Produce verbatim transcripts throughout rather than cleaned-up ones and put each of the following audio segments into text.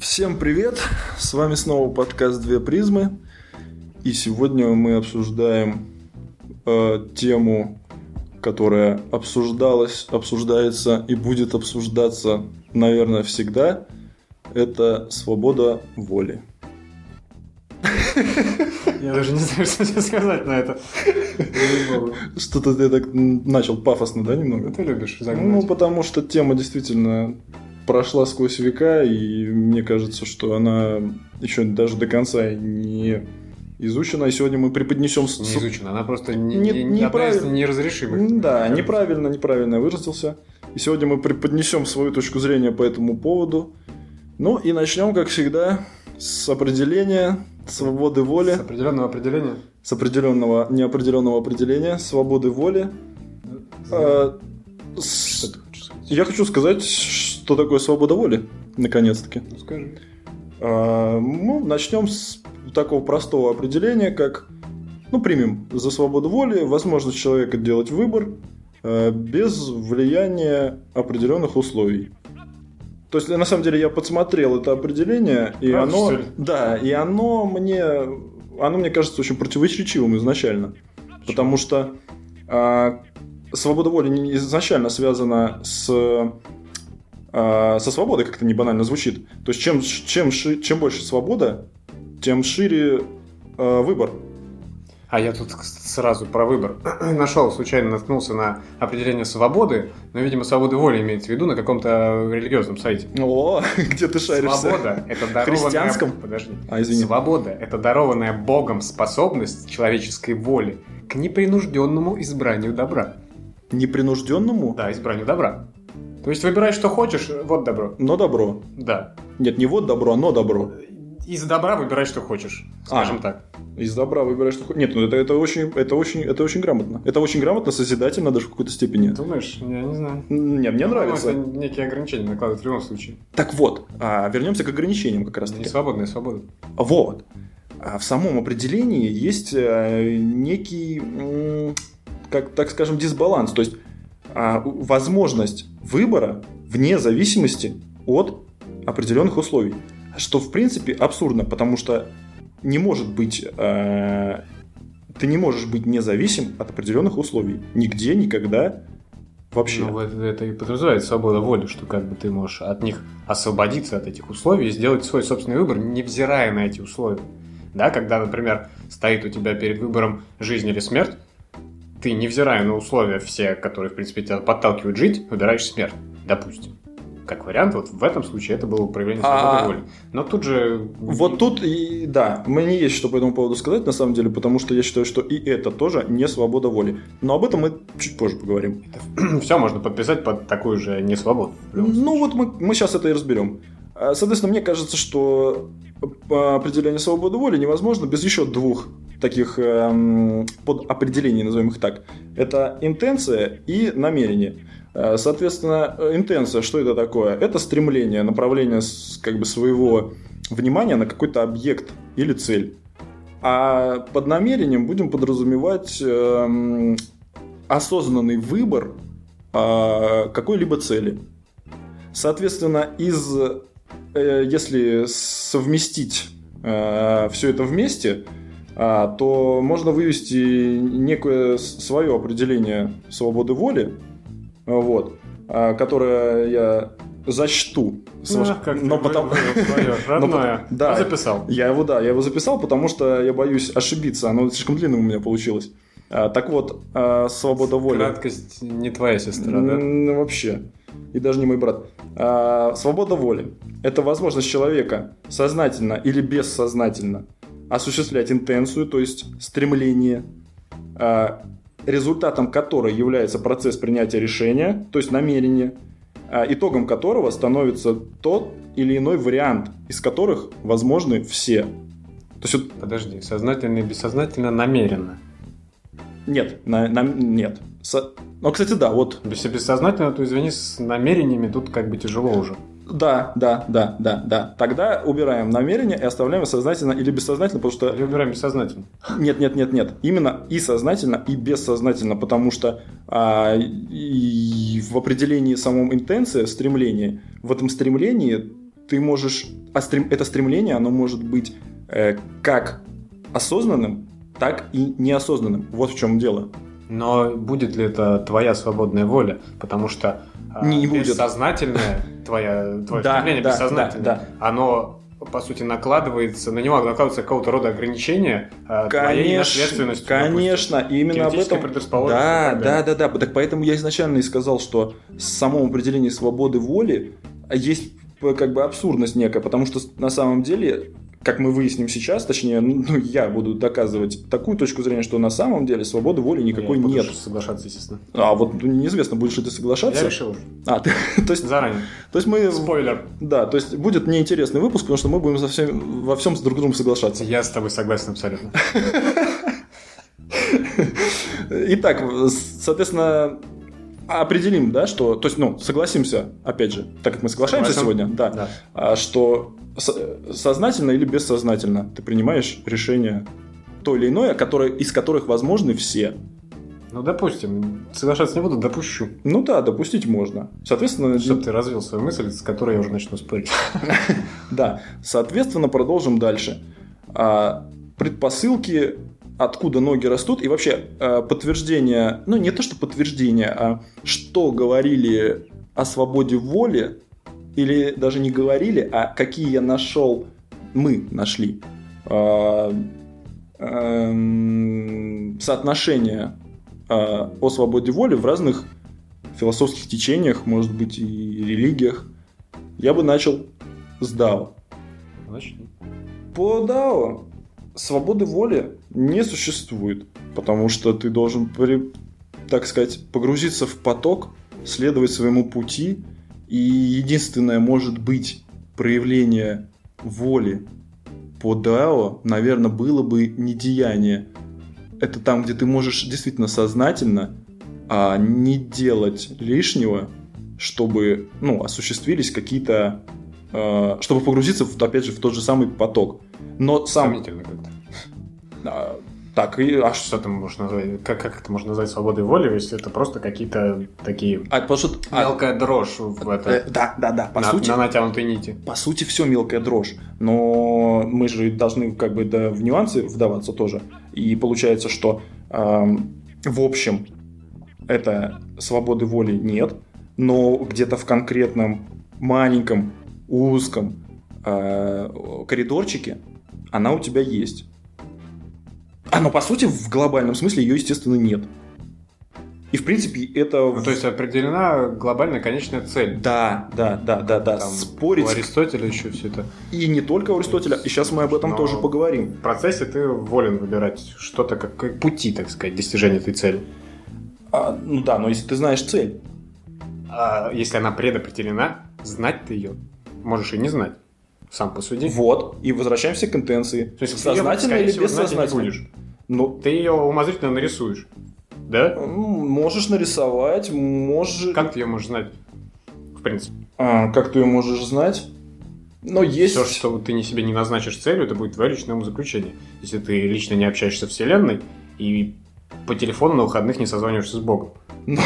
Всем привет! С вами снова подкаст «Две призмы». И сегодня мы обсуждаем э, тему, которая обсуждалась, обсуждается и будет обсуждаться, наверное, всегда. Это свобода воли. Я даже не знаю, что тебе сказать на это. Что-то ты так начал пафосно, да, немного? Ты любишь загнать. Ну, потому что тема действительно прошла сквозь века, и мне кажется, что она еще даже до конца не изучена. И сегодня мы преподнесем... Не изучена, она просто не, не, не прав... неразрешима. Да, неправильно, неправильно я выразился. И сегодня мы преподнесем свою точку зрения по этому поводу. Ну и начнем, как всегда, с определения свободы воли. С определенного определения? С определенного, неопределенного определения свободы воли. А, с... Я хочу сказать, что такое свобода воли, наконец-таки. Ну, скажи. А, ну, начнем с такого простого определения, как, ну, примем за свободу воли возможность человека делать выбор а, без влияния определенных условий. То есть, на самом деле, я подсмотрел это определение, и а, оно, да, и оно мне, оно мне кажется очень противоречивым изначально. Почему? Потому что а, свобода воли изначально связана с, а, со свободой, как это не банально звучит. То есть, чем, чем, ши, чем больше свобода, тем шире а, выбор. А я тут сразу про выбор нашел, случайно наткнулся на определение свободы, но, видимо, свободы воли имеется в виду на каком-то религиозном сайте. О, где ты шаришься? Свобода – это дарованная... Христианском? Подожди. А, извини. Свобода – это дарованная Богом способность человеческой воли к непринужденному избранию добра. Непринужденному? Да, избранию добра. То есть выбирай, что хочешь, вот добро. Но добро. Да. Нет, не вот добро, но добро. Из добра выбирай, что хочешь, скажем а, так. Из добра выбирай, что хочешь. Нет, ну это, это, очень, это, очень, это очень грамотно. Это очень грамотно, созидательно даже в какой-то степени. Думаешь? Я не знаю. Нет, мне ну, нравится. Это некие ограничения накладывают в любом случае. Так вот, а, вернемся к ограничениям как раз-таки. Не свободная свобода. Вот. А в самом определении есть а, некий, м, как, так скажем, дисбаланс. То есть а, возможность выбора вне зависимости от определенных условий. Что, в принципе, абсурдно, потому что не может быть, э, ты не можешь быть независим от определенных условий. Нигде, никогда, вообще. Ну, это, это и подразумевает свобода воли, что как бы ты можешь от них освободиться, от этих условий, и сделать свой собственный выбор, невзирая на эти условия. Да, когда, например, стоит у тебя перед выбором жизнь или смерть, ты, невзирая на условия все, которые, в принципе, тебя подталкивают жить, выбираешь смерть, допустим. Как вариант, вот в этом случае это было проявление свободы воли. Но тут же... Вот тут, и да, мне есть что по этому поводу сказать, на самом деле, потому что я считаю, что и это тоже не свобода воли. Но об этом мы чуть позже поговорим. Это все можно подписать под такую же несвободу. Ну вот мы, мы сейчас это и разберем. Соответственно, мне кажется, что определение свободы воли невозможно без еще двух таких эм, подопределений, назовем их так. Это интенция и намерение. Соответственно, интенция, что это такое? Это стремление, направление как бы своего внимания на какой-то объект или цель. А под намерением будем подразумевать э, осознанный выбор э, какой-либо цели. Соответственно, из, э, если совместить э, все это вместе, э, то можно вывести некое свое определение свободы воли. Вот, а, которое я зачту. Ну, ваш... как но ты потом... вывел свое, родное. Но... Да, записал. Я его, да, я его записал, потому что я боюсь ошибиться. Оно слишком длинным у меня получилось. А, так вот, а, свобода воли. Краткость не твоя сестра, да? Н- вообще. И даже не мой брат. А, свобода воли – это возможность человека сознательно или бессознательно осуществлять интенцию, то есть стремление, а, результатом которой является процесс принятия решения, то есть намерение, итогом которого становится тот или иной вариант, из которых возможны все. То есть вот... Подожди, сознательно и бессознательно намеренно? Нет, на, на, нет. Со... Ну, кстати, да, вот... Если бессознательно, то, извини, с намерениями тут как бы тяжело уже. Да, да, да, да, да. Тогда убираем намерение и оставляем сознательно или бессознательно, потому что... Или убираем бессознательно. Нет, нет, нет, нет. Именно и сознательно, и бессознательно, потому что а, и в определении самом интенции, стремлении, в этом стремлении ты можешь... Это стремление, оно может быть как осознанным, так и неосознанным. Вот в чем дело. Но будет ли это твоя свободная воля? Потому что не бессознательное твое стремление, бессознательное, оно... по сути, накладывается, на него накладывается какого-то рода ограничения твоей наследственностью. Конечно, допустим, именно об этом... Да, да, да, да. Так поэтому я изначально и сказал, что в самом определении свободы воли есть как бы абсурдность некая, потому что на самом деле, как мы выясним сейчас, точнее, ну, я буду доказывать такую точку зрения, что на самом деле свободы воли никакой я не нет. Я соглашаться, естественно. А вот ну, неизвестно, будешь ли ты соглашаться. Я решил уже. А, ты, то есть... Заранее. То есть мы... Спойлер. Да, то есть будет неинтересный выпуск, потому что мы будем совсем, во всем друг с другом соглашаться. Я с тобой согласен абсолютно. Итак, соответственно... Определим, да, что, то есть, ну, согласимся, опять же, так как мы соглашаемся Согласен. сегодня, да, да. что сознательно или бессознательно ты принимаешь решение то или иное, которое, из которых возможны все. Ну, допустим, соглашаться не буду, допущу. Ну да, допустить можно. Соответственно, чтобы ты развил свою мысль, с которой я уже начну спорить. Да, соответственно, продолжим дальше. Предпосылки... Откуда ноги растут, и вообще подтверждение, ну не то что подтверждение, а что говорили о свободе воли, или даже не говорили, а какие я нашел, мы нашли соотношения о свободе воли в разных философских течениях, может быть и религиях. Я бы начал с Дао. Начни. По Дао свободы воли не существует, потому что ты должен, так сказать, погрузиться в поток, следовать своему пути, и единственное может быть проявление воли по Дао, наверное, было бы недеяние. Это там, где ты можешь действительно сознательно а не делать лишнего, чтобы, ну, осуществились какие-то... А, чтобы погрузиться, в, опять же, в тот же самый поток. Но сам... Сомнительно как-то. А, так, и... А что там можно назвать? Как, как это можно назвать свободой воли, если это просто какие-то такие... А, потому что... Мелкая а... дрожь в это... Э, да, да, да. По на, сути... на натянутой нити. По сути, все мелкая дрожь. Но мы же должны как бы да, в нюансы вдаваться тоже. И получается, что э, в общем это свободы воли нет, но где-то в конкретном маленьком, узком э, коридорчике она у тебя есть. А, но по сути, в глобальном смысле ее, естественно, нет. И, в принципе, это... Ну, то есть, определена глобальная конечная цель. Да, да, да, да, да. Там спорить... У Аристотеля еще все это... И не только у Аристотеля, и сейчас мы об этом но тоже поговорим. В процессе ты волен выбирать что-то, как пути, так сказать, достижения этой цели. А, ну да, но если ты знаешь цель... А, если она предопределена, знать ты ее можешь и не знать. Сам посуди. Вот. И возвращаемся к интенции. То есть, сознательно или бессознательно? Ну, ты ее умозрительно нарисуешь. Да? Можешь нарисовать, можешь... Как ты ее можешь знать? В принципе. А, как ты ее можешь знать? Но есть... Все, что ты не себе не назначишь целью, это будет твое личное умозаключение. Если ты лично не общаешься с Вселенной и по телефону на выходных не созваниваешься с Богом. Но,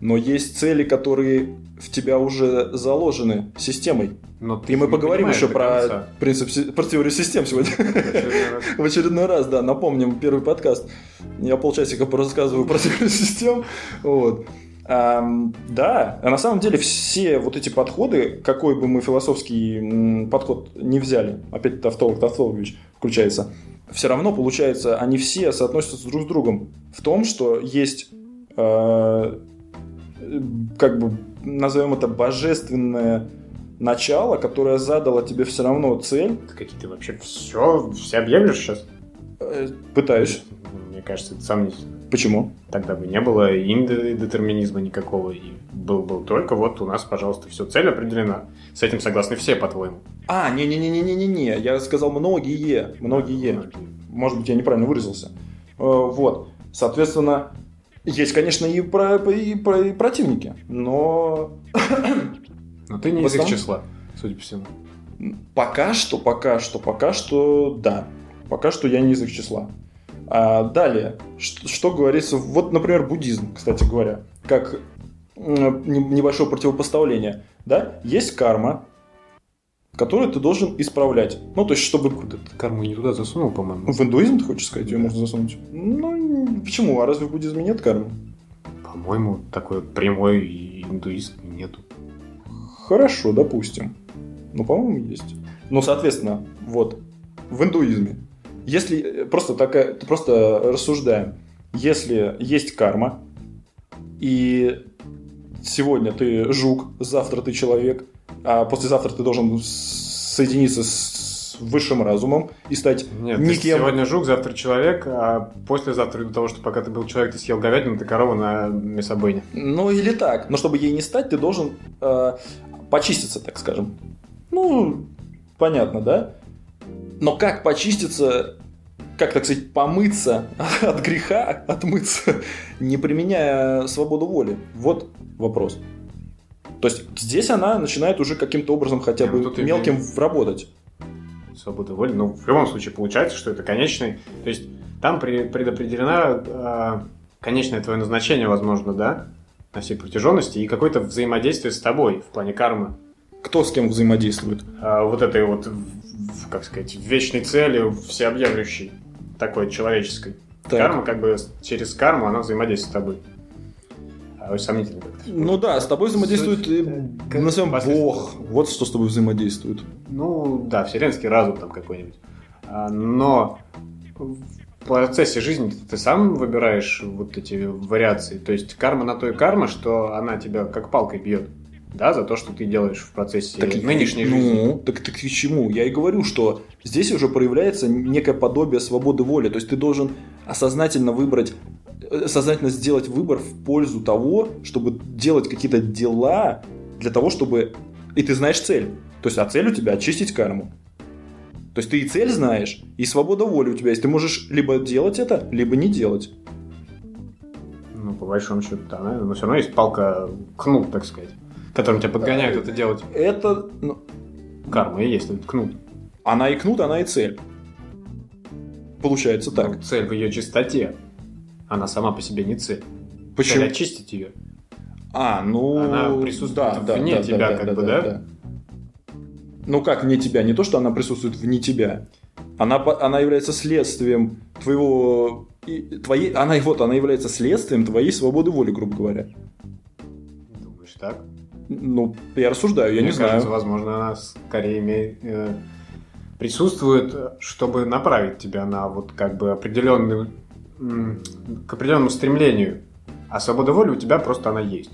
но есть цели, которые в тебя уже заложены системой. Но ты и мы поговорим еще про, принцип, про теорию систем сегодня. В очередной раз, да, напомним первый подкаст. Я полчасика рассказываю про теорию систем. Вот. А, да, а на самом деле все вот эти подходы, какой бы мы философский подход не взяли, опять тавтолог Тавтологович включается, все равно, получается, они все соотносятся друг с другом в том, что есть... как бы назовем это божественное начало, которое задало тебе все равно цель. Какие-то вообще все, все объявишь сейчас? Пытаюсь. Мне кажется, это сомнительно. Почему? Тогда бы не было индетерминизма никакого. И был был только вот у нас, пожалуйста, все, цель определена. С этим согласны все, по-твоему. А, не-не-не-не-не-не. Я сказал многие. Многие. Многие. Может быть, я неправильно выразился. Вот. Соответственно, есть, конечно, и, про, и, про, и противники, но... Но ты не из их числа, судя по всему. Пока что, пока что, пока что, да. Пока что я не из их числа. А далее, что, что говорится... Вот, например, буддизм, кстати говоря, как небольшое противопоставление. Да? Есть карма, которые ты должен исправлять. Ну, то есть, чтобы... Ты карму не туда засунул, по-моему. В индуизм, ты хочешь сказать, ее можно засунуть? Ну, почему? А разве в буддизме нет кармы? По-моему, такой прямой индуизм нету. Хорошо, допустим. Ну, по-моему, есть. Ну, соответственно, вот, в индуизме, если... Просто, такая, просто рассуждаем. Если есть карма, и сегодня ты жук, завтра ты человек, а послезавтра ты должен соединиться с высшим разумом и стать Нет, никем. Сегодня жук, завтра человек, а послезавтра до того, что пока ты был человек, ты съел говядину, ты корова на мясобойне. Ну или так. Но чтобы ей не стать, ты должен э, почиститься, так скажем. Ну, понятно, да? Но как почиститься, как, так сказать, помыться от греха, отмыться, не применяя свободу воли? Вот вопрос. То есть здесь она начинает уже каким-то образом хотя бы ну, мелким и... работать. Свобода воли. Ну, в любом случае получается, что это конечный. То есть там при... предопределено э, конечное твое назначение, возможно, да, на всей протяженности, и какое-то взаимодействие с тобой в плане кармы. Кто с кем взаимодействует? А, вот этой вот, как сказать, вечной цели, всеобъемлющей, такой человеческой. Так. Карма, как бы через карму она взаимодействует с тобой. Сомнительно как-то. Ну да, с тобой взаимодействует суть, как, назовем Бог. Вот что с тобой взаимодействует. Ну да, вселенский разум там какой-нибудь. Но в процессе жизни ты сам выбираешь вот эти вариации. То есть карма на то и карма, что она тебя как палкой бьет. Да, за то, что ты делаешь в процессе так, нынешней ну, жизни. Ну, так ты к чему? Я и говорю, что здесь уже проявляется некое подобие свободы воли. То есть ты должен осознательно выбрать, сознательно сделать выбор в пользу того, чтобы делать какие-то дела для того, чтобы... И ты знаешь цель. То есть, а цель у тебя — очистить карму. То есть ты и цель знаешь, и свобода воли у тебя есть. Ты можешь либо делать это, либо не делать. Ну, по большому счету, да. Но все равно есть палка, кнут, так сказать, которым тебя подгоняют это делать. Это... Карма и есть, это кнут. Она и кнут, она и цель. Получается так. Ну, цель в ее чистоте. Она сама по себе не цель. Почему? Цель очистить ее. А, ну... Она присутствует да, вне да, тебя, да, как да, бы, да, да? да? Ну как вне тебя? Не то, что она присутствует вне тебя. Она, она является следствием твоего... Твоей... Она, вот, она является следствием твоей свободы воли, грубо говоря. Думаешь так? Ну, я рассуждаю, я Мне не кажется, знаю. Возможно, она скорее... Э, присутствует, чтобы направить тебя на вот как бы определенную... к определенному стремлению. А свобода воли у тебя просто она есть.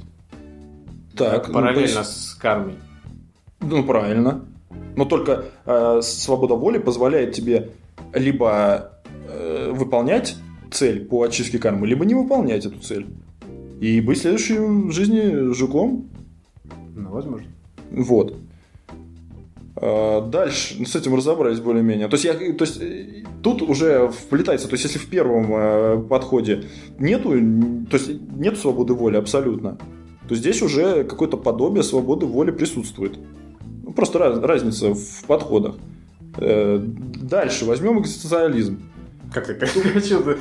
Так, параллельно ну, то есть... с кармой. Ну, правильно. Но только э, свобода воли позволяет тебе либо э, выполнять цель по очистке кармы, либо не выполнять эту цель. И быть в следующей жизни жуком. Ну, возможно. Вот. Дальше с этим разобрались более-менее. То есть, я, то есть тут уже вплетается. То есть если в первом э, подходе нету, то есть нет свободы воли абсолютно, то здесь уже какое-то подобие свободы воли присутствует. Ну, просто раз, разница в подходах. Э, дальше возьмем экзистенциализм. Как это?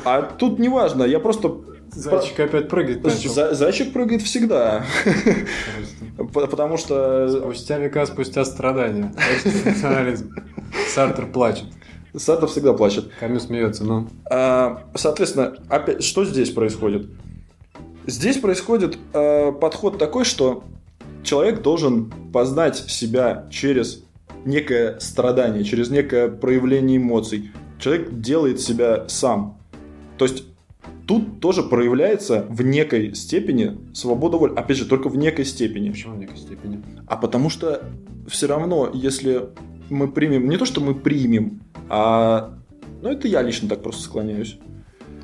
А тут не важно. Я просто зайчик Про... опять прыгает. За... Зайчик прыгает всегда. Потому что... Спустя века, спустя страдания. Сартр плачет. Сартр всегда плачет. Камю смеется, но... Соответственно, опять, что здесь происходит? Здесь происходит подход такой, что человек должен познать себя через некое страдание, через некое проявление эмоций. Человек делает себя сам. То есть... Тут тоже проявляется в некой степени свобода воли. Опять же, только в некой степени. Почему в некой степени? А потому что все равно, если мы примем... Не то, что мы примем, а... Ну, это я лично так просто склоняюсь.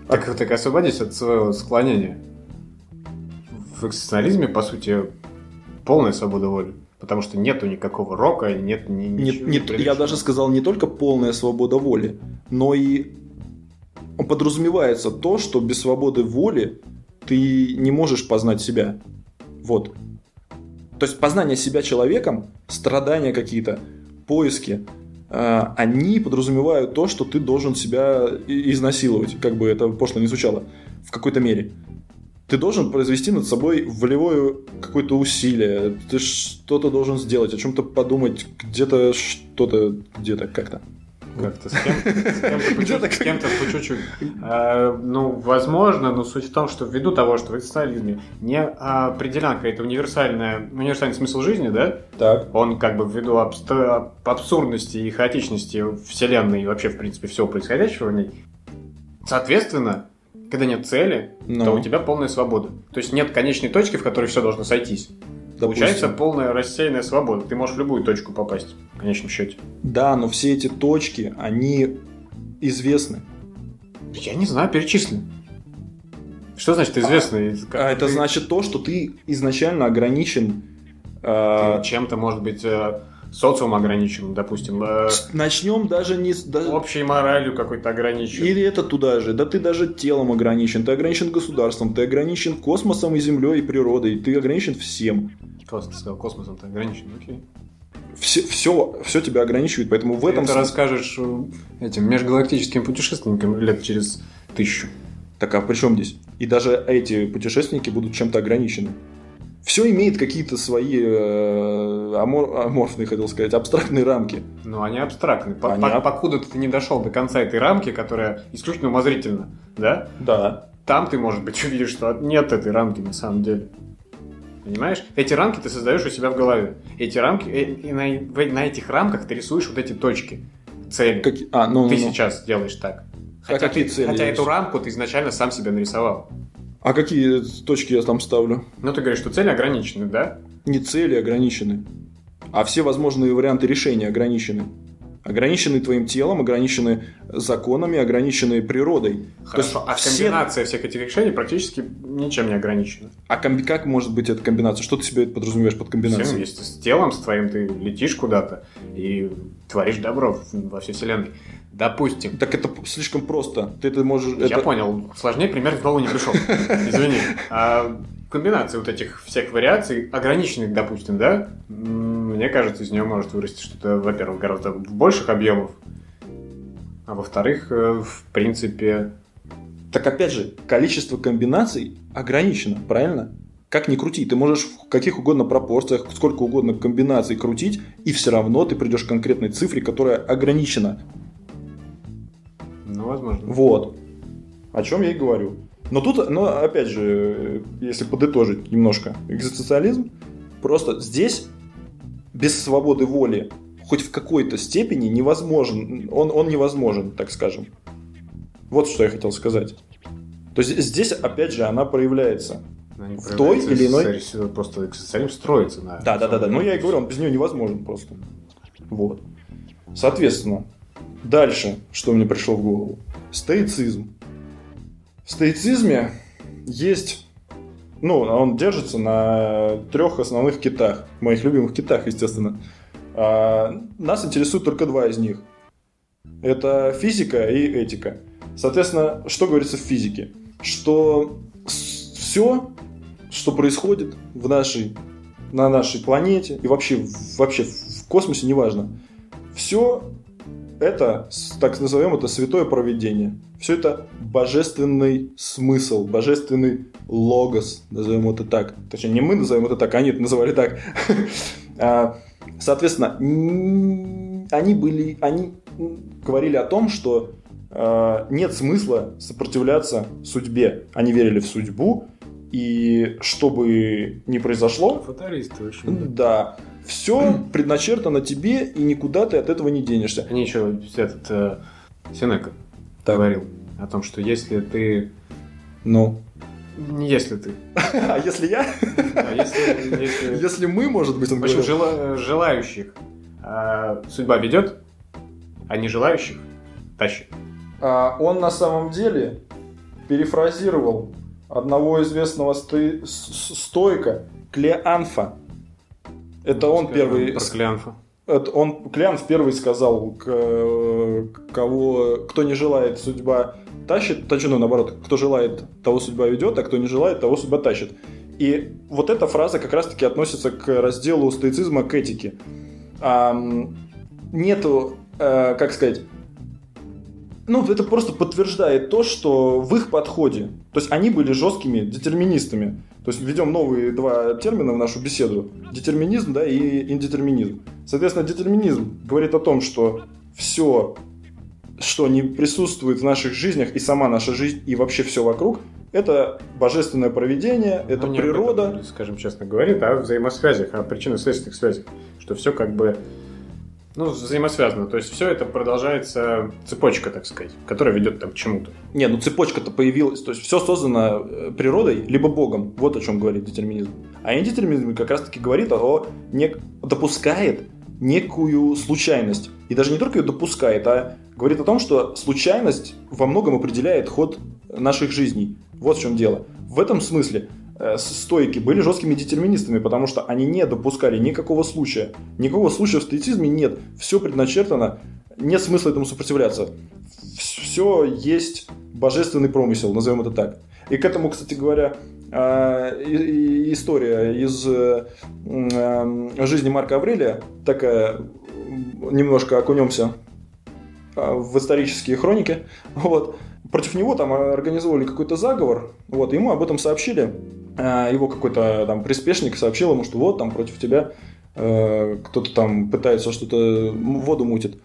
Так, а... так освободись от своего склонения. В экзистенциализме, по сути, полная свобода воли. Потому что нету никакого рока, нет ни, ничего. Нет, нет, я даже сказал не только полная свобода воли, но и... подразумевается то, что без свободы воли ты не можешь познать себя. Вот. То есть познание себя человеком, страдания какие-то, поиски, э, они подразумевают то, что ты должен себя изнасиловать, как бы это пошло не звучало, в какой-то мере. ты должен произвести над собой волевое какое-то усилие, ты что-то должен сделать, о чем-то подумать, где-то что-то, где-то как-то. Как-то с кем-то, с кем-то по чуть-чуть. А, ну, возможно, но суть в том, что ввиду того, что в экзистенциализме не определен какой-то универсальный смысл жизни, да? Так. Он как бы ввиду абстр... абсурдности и хаотичности вселенной и вообще, в принципе, всего происходящего в ней. Соответственно, когда нет цели, но. то у тебя полная свобода. То есть нет конечной точки, в которой все должно сойтись. Допустим. Получается полная рассеянная свобода. Ты можешь в любую точку попасть, в конечном счете. Да, но все эти точки, они известны. Я не знаю, перечисли. Что значит известны? А, а это ты... значит то, что ты изначально ограничен... Э... Ты чем-то, может быть... Э... Социум ограничен, допустим. Начнем даже не... Даже... Общей моралью какой-то ограничен. Или это туда же. Да ты даже телом ограничен. Ты ограничен государством. Ты ограничен космосом и землей, и природой. Ты ограничен всем. Классно, ты сказал, космосом ты ограничен. Окей. Все, все, все тебя ограничивает. Поэтому в этом... Ты это расскажешь этим межгалактическим путешественникам лет через тысячу. Так а при чем здесь? И даже эти путешественники будут чем-то ограничены. Все имеет какие-то свои э, амор, аморфные, хотел сказать, абстрактные рамки. Ну, они абстрактные. По, они... По, покуда ты не дошел до конца этой рамки, которая исключительно умозрительна, да? Да. Там ты, может быть, увидишь, что нет этой рамки на самом деле. Понимаешь? Эти рамки ты создаешь у себя в голове. Эти рамки... И, и на, на этих рамках ты рисуешь вот эти точки. Цели. Как... А, ну, ты ну, сейчас ну. делаешь так. Хотя, а ты, хотя эту рамку ты изначально сам себе нарисовал. А какие точки я там ставлю? Ну, ты говоришь, что цели ограничены, да? Не цели ограничены, а все возможные варианты решения ограничены. Ограничены твоим телом, ограничены законами, ограничены природой. Хорошо, а все... комбинация всех этих решений практически ничем не ограничена. А комби... как может быть эта комбинация? Что ты себе подразумеваешь под комбинацией? Всем, если с телом, с твоим ты летишь куда-то и творишь добро во всей вселенной. Допустим. Так это слишком просто. Ты это можешь. Я это... понял. Сложнее пример в голову не пришел. Извини. А комбинации вот этих всех вариаций, ограниченных, допустим, да? Мне кажется, из нее может вырасти что-то, во-первых, гораздо в больших объемов, а во-вторых, в принципе... Так опять же, количество комбинаций ограничено, правильно? Как ни крути, ты можешь в каких угодно пропорциях, сколько угодно комбинаций крутить, и все равно ты придешь к конкретной цифре, которая ограничена. Ну, возможно. Вот. О чем я и говорю. Но тут, но опять же, если подытожить немножко, экзистенциализм, просто здесь без свободы воли хоть в какой-то степени невозможен, он, он невозможен, так скажем. Вот что я хотел сказать. То есть здесь, опять же, она проявляется. Она в той или иной... Просто экзистенциализм строится на... Да, да, да, да. Но я и говорю, он без нее невозможен просто. Вот. Соответственно, дальше, что мне пришло в голову. Стоицизм. В стоицизме есть... Ну, он держится на трех основных китах. Моих любимых китах, естественно. А, нас интересуют только два из них. Это физика и этика. Соответственно, что говорится в физике? Что все, что происходит в нашей, на нашей планете и вообще, вообще в космосе, неважно, все это, так назовем это, святое провидение. Все это божественный смысл, божественный логос, назовем это так. Точнее, не мы назовем это так, они это называли так. Соответственно, они были, они говорили о том, что нет смысла сопротивляться судьбе. Они верили в судьбу, и что бы ни произошло... Фаталисты, в общем. Да. Все предначертано тебе, и никуда ты от этого не денешься. Они еще этот э, Сенека... Так. Говорил о том, что если ты... Ну? Не если ты. А если я? А если, если... если мы, может быть, он говорит. В общем, жел... желающих а, судьба ведет, а не желающих тащит. А, он на самом деле перефразировал одного известного сто... стоика Клеанфа. Это ну, он первый... Про Клеанфа. Это он, Клеанф первый сказал, кого, кто не желает, судьба тащит, точнее, наоборот, кто желает, того судьба ведет, а кто не желает, того судьба тащит. И вот эта фраза как раз-таки относится к разделу стоицизма, к этике. Нету, как сказать, ну, это просто подтверждает то, что в их подходе, то есть они были жесткими детерминистами. То есть введем новые два термина в нашу беседу. Детерминизм, да, и индетерминизм. Соответственно, детерминизм говорит о том, что все, что не присутствует в наших жизнях, и сама наша жизнь, и вообще все вокруг, это божественное провидение, это ну, природа. Этом, скажем честно, говорит о взаимосвязях, о причинно-следственных связях, что все как бы ну, взаимосвязано. То есть все это продолжается цепочка, так сказать, которая ведет там к чему-то. Не, ну цепочка-то появилась. То есть все создано природой, либо Богом. Вот о чем говорит детерминизм. А индетерминизм как раз-таки говорит о... Не... допускает некую случайность. И даже не только ее допускает, а говорит о том, что случайность во многом определяет ход наших жизней. Вот в чем дело. В этом смысле э, стоики были жесткими детерминистами, потому что они не допускали никакого случая. Никакого случая в стоицизме нет. Все предначертано, нет смысла этому сопротивляться. Все есть божественный промысел, назовем это так. И к этому, кстати говоря, э, и, история из э, э, жизни Марка Аврелия, такая, немножко окунемся э, в исторические хроники, вот. Против него там организовали какой-то заговор, вот, ему об этом сообщили, его какой-то там приспешник сообщил ему, что вот там против тебя э, кто-то там пытается что-то, воду мутит.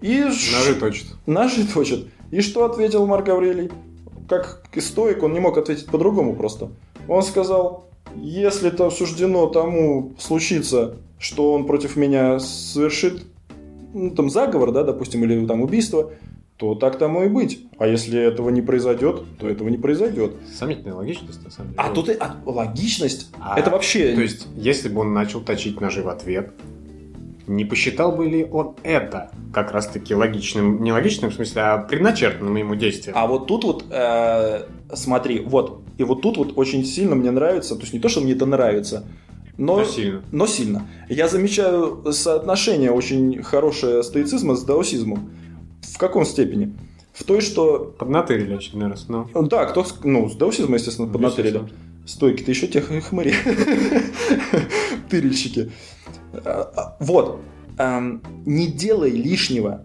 И ножи точит. Ножи точит. И что ответил Марк Аврелий? Как стоик он не мог ответить по-другому просто. Он сказал, если это суждено тому случиться, что он против меня совершит ну, там, заговор, да, допустим, или там убийство, то так тому и быть. А если этого не произойдет, то этого не произойдет. Сомнительная логичность, на самом деле. А тут и а, логичность, а, это вообще... То есть, если бы он начал точить ножи в ответ, не посчитал бы ли он это как раз-таки логичным, не логичным в смысле, а предначертанным ему действием? А вот тут вот, э, смотри, вот, и вот тут вот очень сильно мне нравится, то есть не то, что мне это нравится, но, но, сильно. но сильно. Я замечаю соотношение очень хорошее стоицизма с даосизмом. В каком степени? В той, что... Поднатырили очередной раз, но... Да, кто... Ну, с даосизма, естественно, поднатырили. Стойки-то еще тех хмыри. Тырильщики. Вот. Не делай лишнего.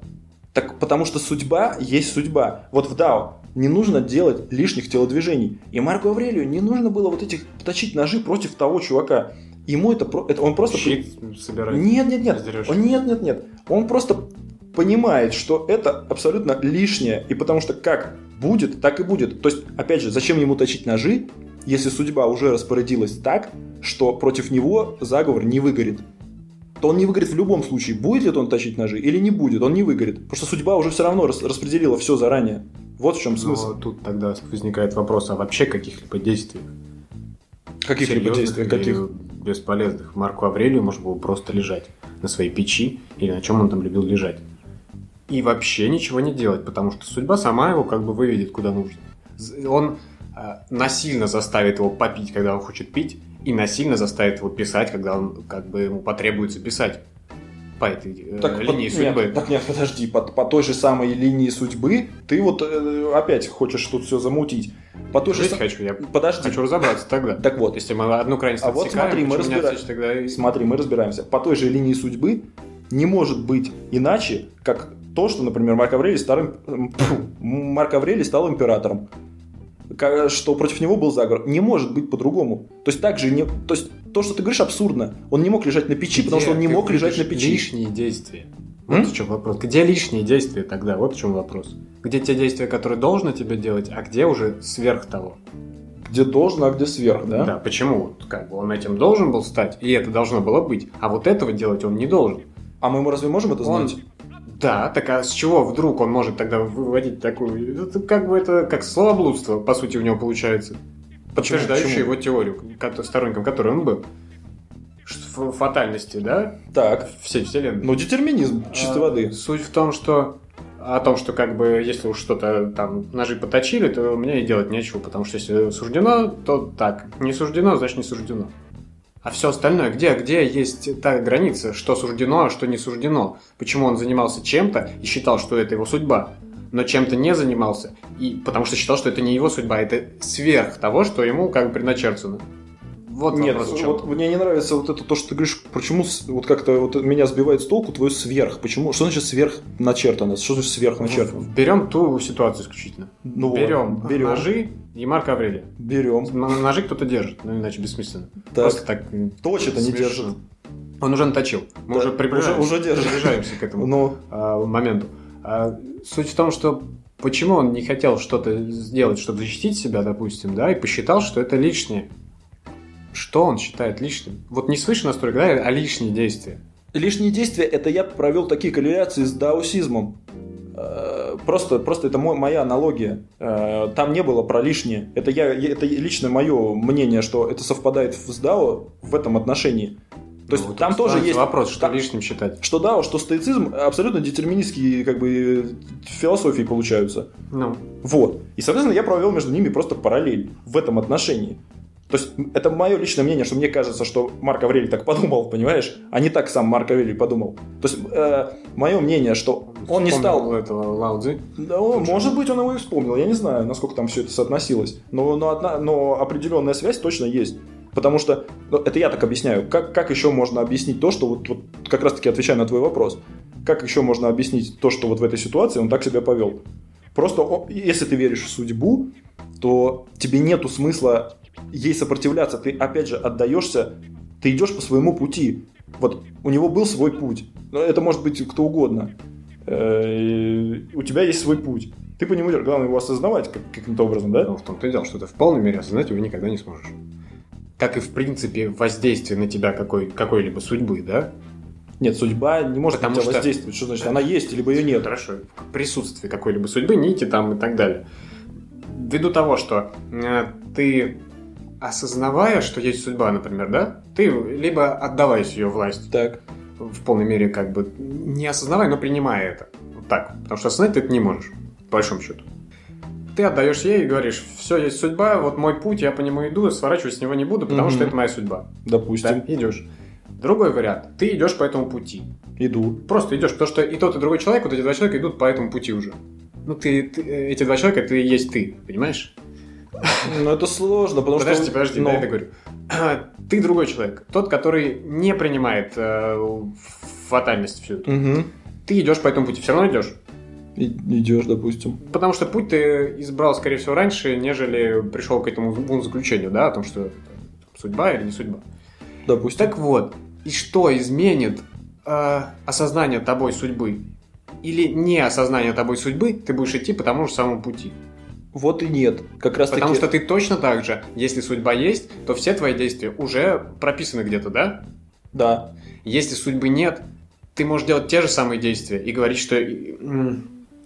Так, потому что судьба есть судьба. Вот в дао не нужно делать лишних телодвижений. И Марку Аврелию не нужно было вот этих... Точить ножи против того чувака. Ему это... это он просто... Щит собирает. Нет-нет-нет. Нет-нет-нет. Он просто... понимает, что это абсолютно лишнее, и потому что как будет, так и будет. То есть, опять же, зачем ему точить ножи, если судьба уже распорядилась так, что против него заговор не выгорит? То он не выгорит в любом случае, будет ли он точить ножи или не будет, он не выгорит. Потому что судьба уже все равно распределила все заранее. Вот в чем смысл. Но тут тогда возникает вопрос о вообще каких-либо действиях. Каких-либо действиях? Каких? Бесполезных. Марку Аврелию можно было просто лежать на своей печи или на чем он там любил лежать. И вообще ничего не делать, потому что судьба сама его как бы выведет куда нужно. Он э, насильно заставит его попить, когда он хочет пить, и насильно заставит его писать, когда он, как бы ему потребуется писать по этой э, так, линии под... судьбы. Нет, так нет, подожди, по, по той же самой линии судьбы ты вот э, опять хочешь тут все замутить. По той же... хочу, я подожди. хочу разобраться тогда. Так вот, если мы одну крайность а отсекаем, вот смотри, мы разбира... отсечь, тогда и... смотри, мы разбираемся. По той же линии судьбы не может быть иначе, как то, что, например, Марк Аврелий, старым... Марк Аврелий стал императором, что против него был заговор. Не может быть по-другому. То есть, так же не... то, есть то, что ты говоришь, абсурдно. Он не мог лежать на печи, где? Потому что он не ты мог лежать на печи. Лишние действия. Вот М? в чем вопрос. Где лишние действия тогда? Вот в чем вопрос. Где те действия, которые должно тебе делать, а где уже сверх того? Где должно, а где сверх, да? Да, почему? Как бы он этим должен был стать, и это должно было быть, а вот этого делать он не должен. А мы ему разве можем это знать? Он... Да, так а с чего вдруг он может тогда выводить такую... Это как бы это как словоблудство, по сути, у него получается. Подтверждающее его теорию, сторонником которой он был. Фатальности, да? Так. Всей вселенной. Ну, детерминизм чистой а, воды. Суть в том, что... О том, что как бы если уж что-то там ножи поточили, то мне и делать нечего, потому что если суждено, то так. Не суждено, значит не суждено. А все остальное, где, где есть та граница, что суждено, а что не суждено? Почему он занимался чем-то и считал, что это его судьба, но чем-то не занимался, и потому что считал, что это не его судьба, это сверх того, что ему как бы предначертано. Вот нет, вот мне не нравится вот это то, что ты говоришь, почему вот как-то вот меня сбивает с толку твое сверх. Почему? Что значит сверх начертано? Что значит сверх начертано? Берем ту ситуацию исключительно. Ну, берем, берем ножи и Марка Аврелия. Берем. Ножи кто-то держит, ну иначе бессмысленно. Так. Просто так. Точно не держит. Он уже наточил. Мы да, уже приближаемся, уже, уже приближаемся к этому Но... а, моменту. А, суть в том, что почему он не хотел что-то сделать, чтобы защитить себя, допустим, да, и посчитал, что это лишнее. Что он считает лишним? Вот не свыше настройка, да, а лишние действия. Лишние действия, это я провел такие корреляции с даосизмом. Просто, просто это мой, моя аналогия. Там не было про лишнее. Это, я, это лично мое мнение, что это совпадает с дао в этом отношении. То есть ну, там тоже есть вопрос, что там, лишним считать. Что дао, что стоицизм абсолютно детерминистские как бы, философии получаются. Ну. Вот. И, соответственно, я провел между ними просто параллель в этом отношении. То есть это мое личное мнение, что мне кажется, что Марк Аврелий так подумал, понимаешь? А не так сам Марк Аврелий подумал. То есть э, мое мнение, что он вспомнил не стал... этого Лао-цзы? Да, он, может быть, он его и вспомнил. Я не знаю, насколько там все это соотносилось. Но, но, одна, но определенная связь точно есть. Потому что, ну, это я так объясняю, как, как еще можно объяснить то, что вот, вот как раз-таки отвечая на твой вопрос, как еще можно объяснить то, что вот в этой ситуации он так себя повел? Просто о, если ты веришь в судьбу, то тебе нету смысла ей сопротивляться. Ты опять же отдаешься, ты идешь по своему пути. Вот у него был свой путь. Это может быть кто угодно. У тебя есть свой путь. Ты по нему идешь. Главное его осознавать каким-то образом, да? Ну, в том-то и дело, что ты в полной мере осознать его никогда не сможешь. Как и, в принципе, воздействие на тебя какой, какой-либо судьбы, да? Нет, судьба не может на тебя воздействовать. Что значит? Она есть, либо ее нет. Хорошо. Присутствие какой-либо судьбы, нити там и так далее. Ввиду того, что э, ты, осознавая, что есть судьба, например, да? Ты либо отдаваясь ее власть. Так. В полной мере, как бы, не осознавая, но принимая это. Вот так. Потому что осознать ты это не можешь, по большому счету. Ты отдаешь ей и говоришь, все, есть судьба, вот мой путь, я по нему иду, сворачивать с него не буду, потому угу. что это моя судьба. Допустим. Да, идешь. Другой вариант. Ты идешь по этому пути. Иду. Просто идешь, потому что и тот, и другой человек, вот эти два человека идут по этому пути уже. Ну, ты, ты эти два человека, ты и есть ты, понимаешь? Ну, это сложно, потому что... Подожди, подожди, да, я это говорю. Ты другой человек, тот, который не принимает фатальность всю эту. Ты идешь по этому пути, все равно идешь. Идешь, допустим. Потому что путь ты избрал, скорее всего, раньше, нежели пришел к этому заключению, да, о том, что судьба или не судьба. Допустим. Так вот, и что изменит э, осознание тобой судьбы? Или не осознание тобой судьбы, ты будешь идти по тому же самому пути? Вот и нет. Как раз Потому таки... что ты точно так же, если судьба есть, то все твои действия уже прописаны где-то, да? Да. Если судьбы нет, ты можешь делать те же самые действия и говорить, что...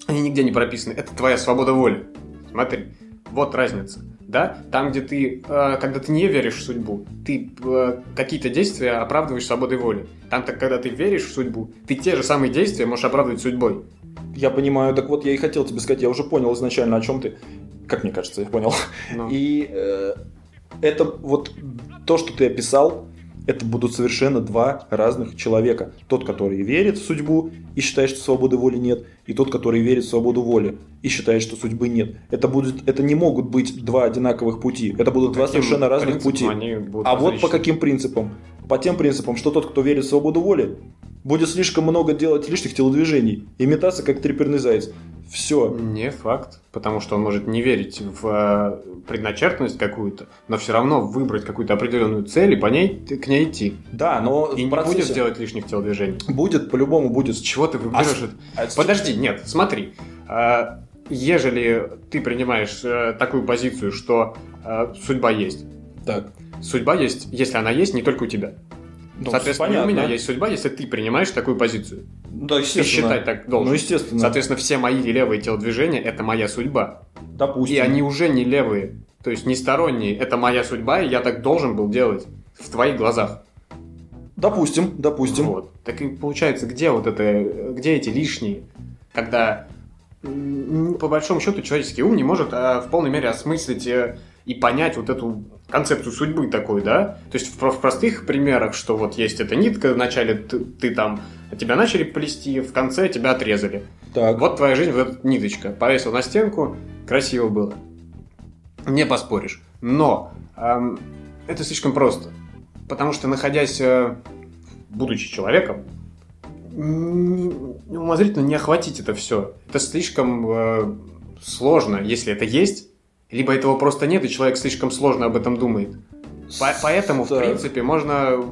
Они нигде не прописаны. Это твоя свобода воли. Смотри, вот разница. Да? Там, где ты, э, когда ты не веришь в судьбу, ты э, какие-то действия оправдываешь свободой воли. Там, так, когда ты веришь в судьбу, ты те же самые действия можешь оправдывать судьбой. Я понимаю, так вот я и хотел тебе сказать, я уже понял изначально, о чем ты. Как мне кажется, я понял. Но. И э, это вот то, что ты описал, это будут совершенно два разных человека. Тот, который верит в судьбу и считает, что свободы воли нет, и тот, который верит в свободу воли и считает, что судьбы нет. Это, будет, это не могут быть два одинаковых пути. Это будут два совершенно разных пути. А вот по каким принципам? По тем принципам, что тот, кто верит в свободу воли, будет слишком много делать лишних телодвижений и метаться, как треперный заяц. Все. Не факт. Потому что он может не верить в предначертанность какую-то, но все равно выбрать какую-то определенную цель и по ней к ней идти. Да, но и в не процессе... будет делать лишних телодвижений. Будет, по-любому будет. Чего ты выберешь? А... это? Подожди, нет, смотри. Ежели ты принимаешь такую позицию, что судьба есть. Так. Судьба есть, если она есть, не только у тебя. Ну, соответственно, понятно, у меня да? есть судьба, если ты принимаешь такую позицию. Да, естественно. Ты считать так должен. Ну, естественно. Соответственно, все мои левые телодвижения – это моя судьба. Допустим. И они уже не левые, то есть не сторонние. Это моя судьба, и я так должен был делать в твоих глазах. Допустим, допустим. Вот. Так и получается, где вот это, где эти лишние, когда по большому счету человеческий ум не может а, в полной мере осмыслить и понять вот эту концепцию судьбы такой, да? То есть в простых примерах, что вот есть эта нитка, вначале ты, ты там, тебя начали плести, в конце тебя отрезали. Так. Вот твоя жизнь, вот эта ниточка. Повесил на стенку, красиво было. Не поспоришь. Но эм, это слишком просто. Потому что, находясь, будучи человеком, умозрительно не охватить это все. Это слишком сложно, если это есть, либо этого просто нет, и человек слишком сложно об этом думает. По- поэтому, да. в принципе, можно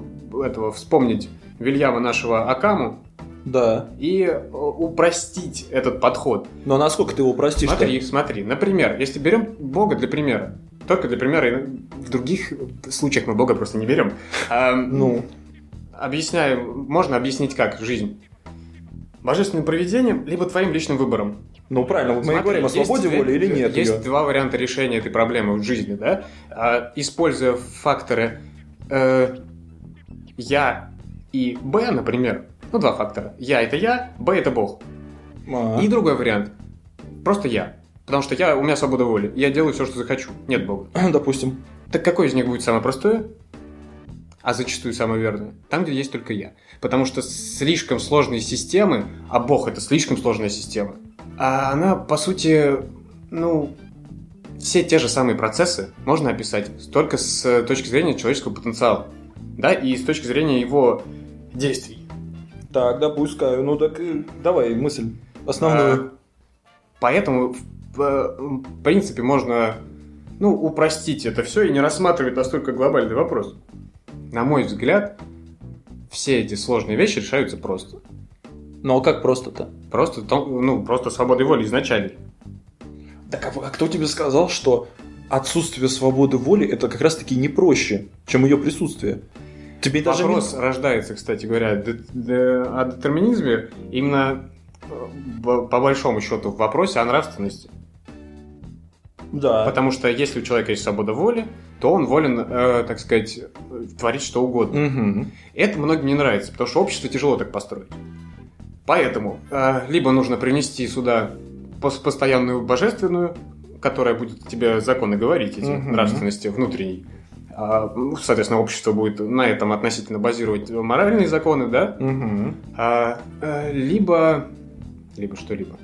этого вспомнить Вильяма нашего Акаму. Да. И упростить этот подход. Но насколько ты его упростишь? Смотри, так? смотри. Например, если берем Бога для примера, только для примера, в других случаях мы Бога просто не берем. А, ну, объясняем, можно объяснить как жизнь божественным провидением, либо твоим личным выбором. Ну, правильно, вот смотри, мы и говорим о свободе воли или нет. Есть ее. Два варианта решения этой проблемы в жизни, да? А, используя факторы э, «я» и «б», например, ну, два фактора. «Я» — это «я», «б» — это «бог». А-а-а. И другой вариант. Просто «я». Потому что я, у меня свобода воли. Я делаю все, что захочу. Нет Бога. Допустим. Так какой из них будет самое простое? А зачастую самое верное. Там, где есть только «я». Потому что слишком сложные системы, а Бог — это слишком сложная система, а она, по сути, ну, все те же самые процессы можно описать только с точки зрения человеческого потенциала. Да, и с точки зрения его действий. Так, допускаю. Ну так давай мысль основную. А, поэтому, в принципе, можно, ну, упростить это все и не рассматривать настолько глобальный вопрос. На мой взгляд, все эти сложные вещи решаются просто. Ну а как просто-то? Просто, ну, просто свободой воли изначально. Так а кто тебе сказал, что отсутствие свободы воли это как раз-таки не проще, чем ее присутствие? Тебе вопрос даже... рождается, кстати говоря, о детерминизме именно по большому счету в вопросе о нравственности. Да. Потому что если у человека есть свобода воли, то он волен, э, так сказать, творить что угодно. Угу. Это многим не нравится, потому что общество тяжело так построить. Поэтому э, либо нужно принести сюда постоянную божественную, которая будет тебе законы говорить, эти угу. нравственности внутренней. Соответственно, общество будет на этом относительно базировать моральные законы, да? Угу. А, либо... Либо что-либо.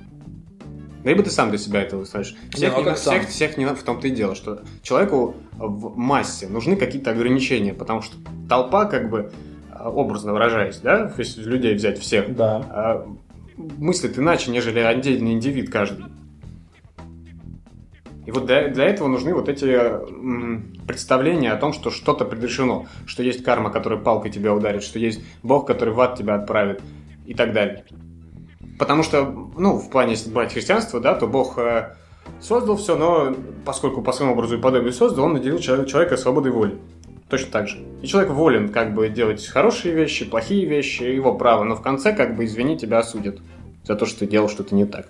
Либо ты сам для себя это устраиваешь. Всех, ну, а не, всех, всех не в том-то и дело, что человеку в массе нужны какие-то ограничения, потому что толпа, как бы, образно выражаясь, да? Если людей взять всех, да. мыслит иначе, нежели отдельный индивид каждый. И вот для, для этого нужны вот эти м, представления о том, что что-то предрешено, что есть карма, которая палкой тебя ударит, что есть Бог, который в ад тебя отправит и так далее. Потому что, ну, в плане, если брать христианство, да, то Бог э, создал все, но поскольку по своему образу и подобию создал, он наделил человека свободой воли. Точно так же. И человек волен как бы делать хорошие вещи, плохие вещи, его право, но в конце, как бы, извини, тебя осудят за то, что ты делал что-то не так.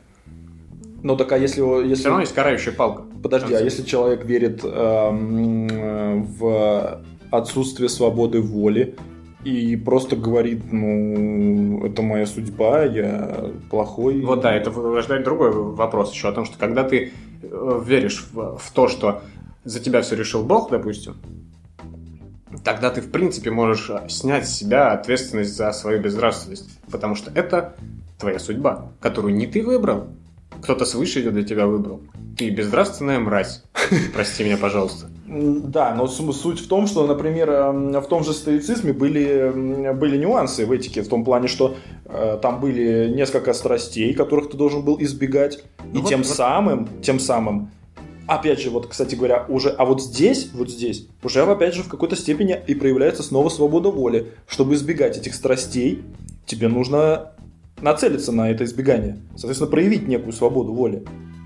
Ну так а если... если... Все равно есть карающая палка. Подожди, а если человек верит эм, в отсутствие свободы воли и просто говорит, ну, это моя судьба, я плохой... Вот да, это вырождает другой вопрос еще о том, что когда ты веришь в, в то, что за тебя все решил Бог, допустим, тогда ты в принципе можешь снять с себя ответственность за свою безнравственность, потому что это твоя судьба, которую не ты выбрал, кто-то свыше ее для тебя выбрал. Ты безнравственная мразь. Прости меня, пожалуйста. Да, но суть в том, что, например, в том же стоицизме были, были нюансы в этике. В том плане, что э, там были несколько страстей, которых ты должен был избегать. Ну, и вот, тем, вот... Самым, тем самым, опять же, вот, кстати говоря, уже... А вот здесь, вот здесь, уже, опять же, в какой-то степени и проявляется снова свобода воли. Чтобы избегать этих страстей, тебе нужно... нацелиться на это избегание, соответственно, проявить некую свободу воли.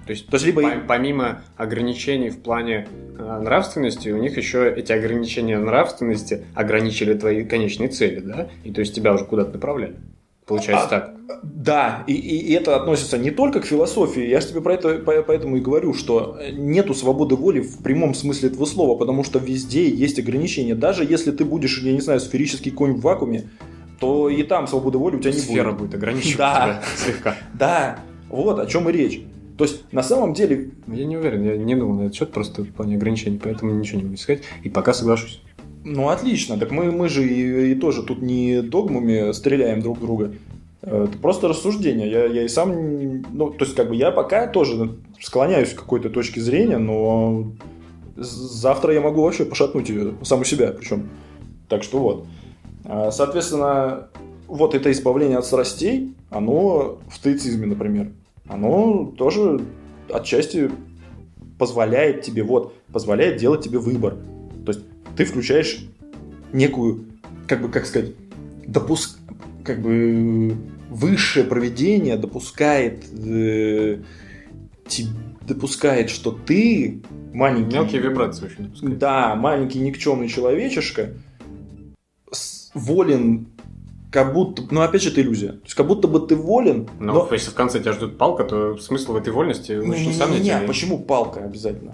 То есть, То есть либо... помимо ограничений в плане э, нравственности, у них еще эти ограничения нравственности ограничили твои конечные цели, да? И то есть тебя уже куда-то направляли. Получается а, так. Да, и, и это относится не только к философии. Я же тебе про это, поэтому и говорю, что нету свободы воли в прямом смысле этого слова, потому что везде есть ограничения. Даже если ты будешь, я не знаю, сферический конь в вакууме, то и там свобода воли у тебя не будет. Сфера будет ограничивать тебя слегка. Да, вот о чем и речь. То есть, на самом деле... Я не уверен, я не думал на этот счет, просто в плане ограничений, поэтому ничего не буду искать, и пока соглашусь. Ну, отлично, так мы, мы же и, и тоже тут не догмами стреляем друг друга, это просто рассуждение. Я, я и сам... Ну, то есть, как бы я пока тоже склоняюсь к какой-то точке зрения, но... завтра я могу вообще пошатнуть ее, саму себя причем. Так что вот. Соответственно, вот это избавление от страстей, оно в стоицизме, например, оно тоже отчасти позволяет тебе, вот, позволяет делать тебе выбор. То есть ты включаешь некую, как бы, как сказать, допуск, как бы высшее провидение допускает, э, ти, допускает, что ты маленький... Мелкие вибрации очень допускает. Да, маленький никчемный человечишка волен, как будто... Ну, опять же, это иллюзия. То есть, как будто бы ты волен... Но, но... если в конце тебя ждет палка, то смысл в этой вольности... Ну, не, не, не, не, почему палка обязательно?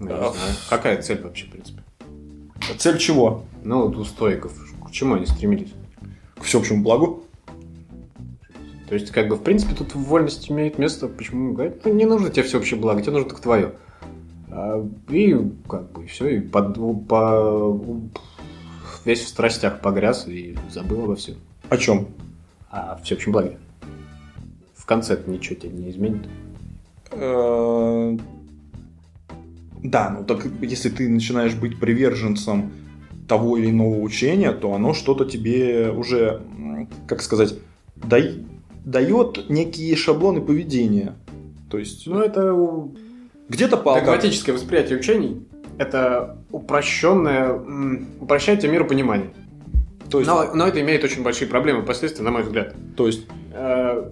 Ну, а, в... Какая цель вообще, в принципе? Цель чего? Ну, вот у стоиков. К чему они стремились? К всеобщему благу. То есть, как бы, в принципе, тут вольность имеет место. Почему? Говорят, ну, не нужно тебе всеобщее благо, тебе нужно только твое. А, и, как бы, все, и под... По... Весь в страстях погряз и забыл обо всем. О чем? О всеобщем благе. В конце-то ничего тебя не изменит. Да, ну так если ты начинаешь быть приверженцем того или иного учения, то оно что-то тебе уже, как сказать, дай, дает некие шаблоны поведения. То есть... Ну это... Где-то палка. Догматическое восприятие учений. Это упрощенное, упрощает тебе миропонимание. То есть... но, но это имеет очень большие проблемы, последствия, на мой взгляд. То есть, э,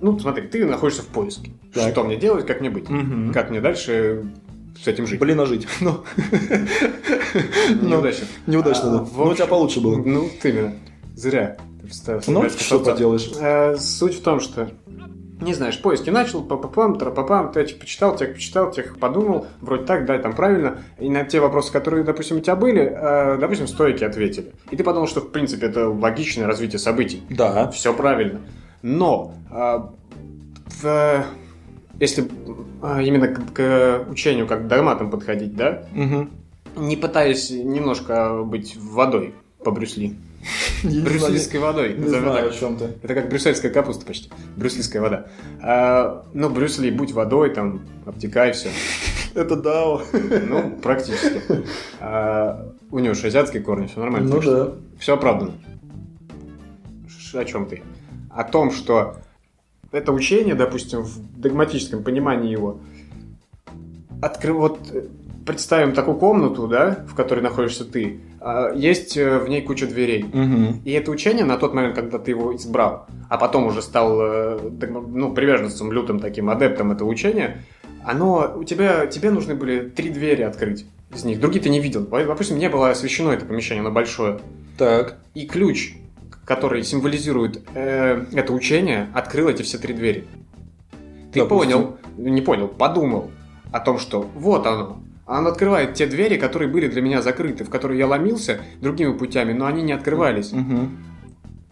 ну, смотри, ты находишься в поиске. Так. Что мне делать, как мне быть? Угу. Как мне дальше с этим жить? Блин, а жить. Ну. Неудачно. Неудачно, да. Но у тебя получше было. Ну, ты именно. Зря. Ну, что поделаешь? Суть в том, что... Не знаешь, поиски начал, па-па-пам, тра-па-пам, ты почитал, тех почитал, тех подумал, вроде так, да, там правильно. И на те вопросы, которые, допустим, у тебя были, э, допустим, стоики ответили. И ты подумал, что, в принципе, это логичное развитие событий. Да. Все правильно. Но, э, в, если э, именно к, к учению как к догматам подходить, да, угу. Не пытаясь немножко быть водой по Брюс Ли. Брюссельской водой. Не знаю, о чем ты. Это как брюссельская капуста почти. Брюссельская вода. А, ну, Брюссели, будь водой, там, обтекай, все. Это дао. Ну, практически. А, у него же азиатские корни, все нормально. Ну да. Все оправдано. О чем ты? О том, что это учение, допустим, в догматическом понимании его, откры... вот представим такую комнату, да, в которой находишься ты, есть в ней куча дверей. Угу. И это учение на тот момент, когда ты его избрал, а потом уже стал ну, приверженцем, лютым таким адептом этого учения, оно, у тебя, тебе нужны были три двери открыть из них. Другие ты не видел. Допустим, не было освещено это помещение, оно большое. Так. И ключ, который символизирует э, это учение, открыл эти все три двери. Ты допустим. Понял, не понял, подумал о том, что вот оно. Он открывает те двери, которые были для меня закрыты, в которые я ломился другими путями, но они не открывались. Mm-hmm.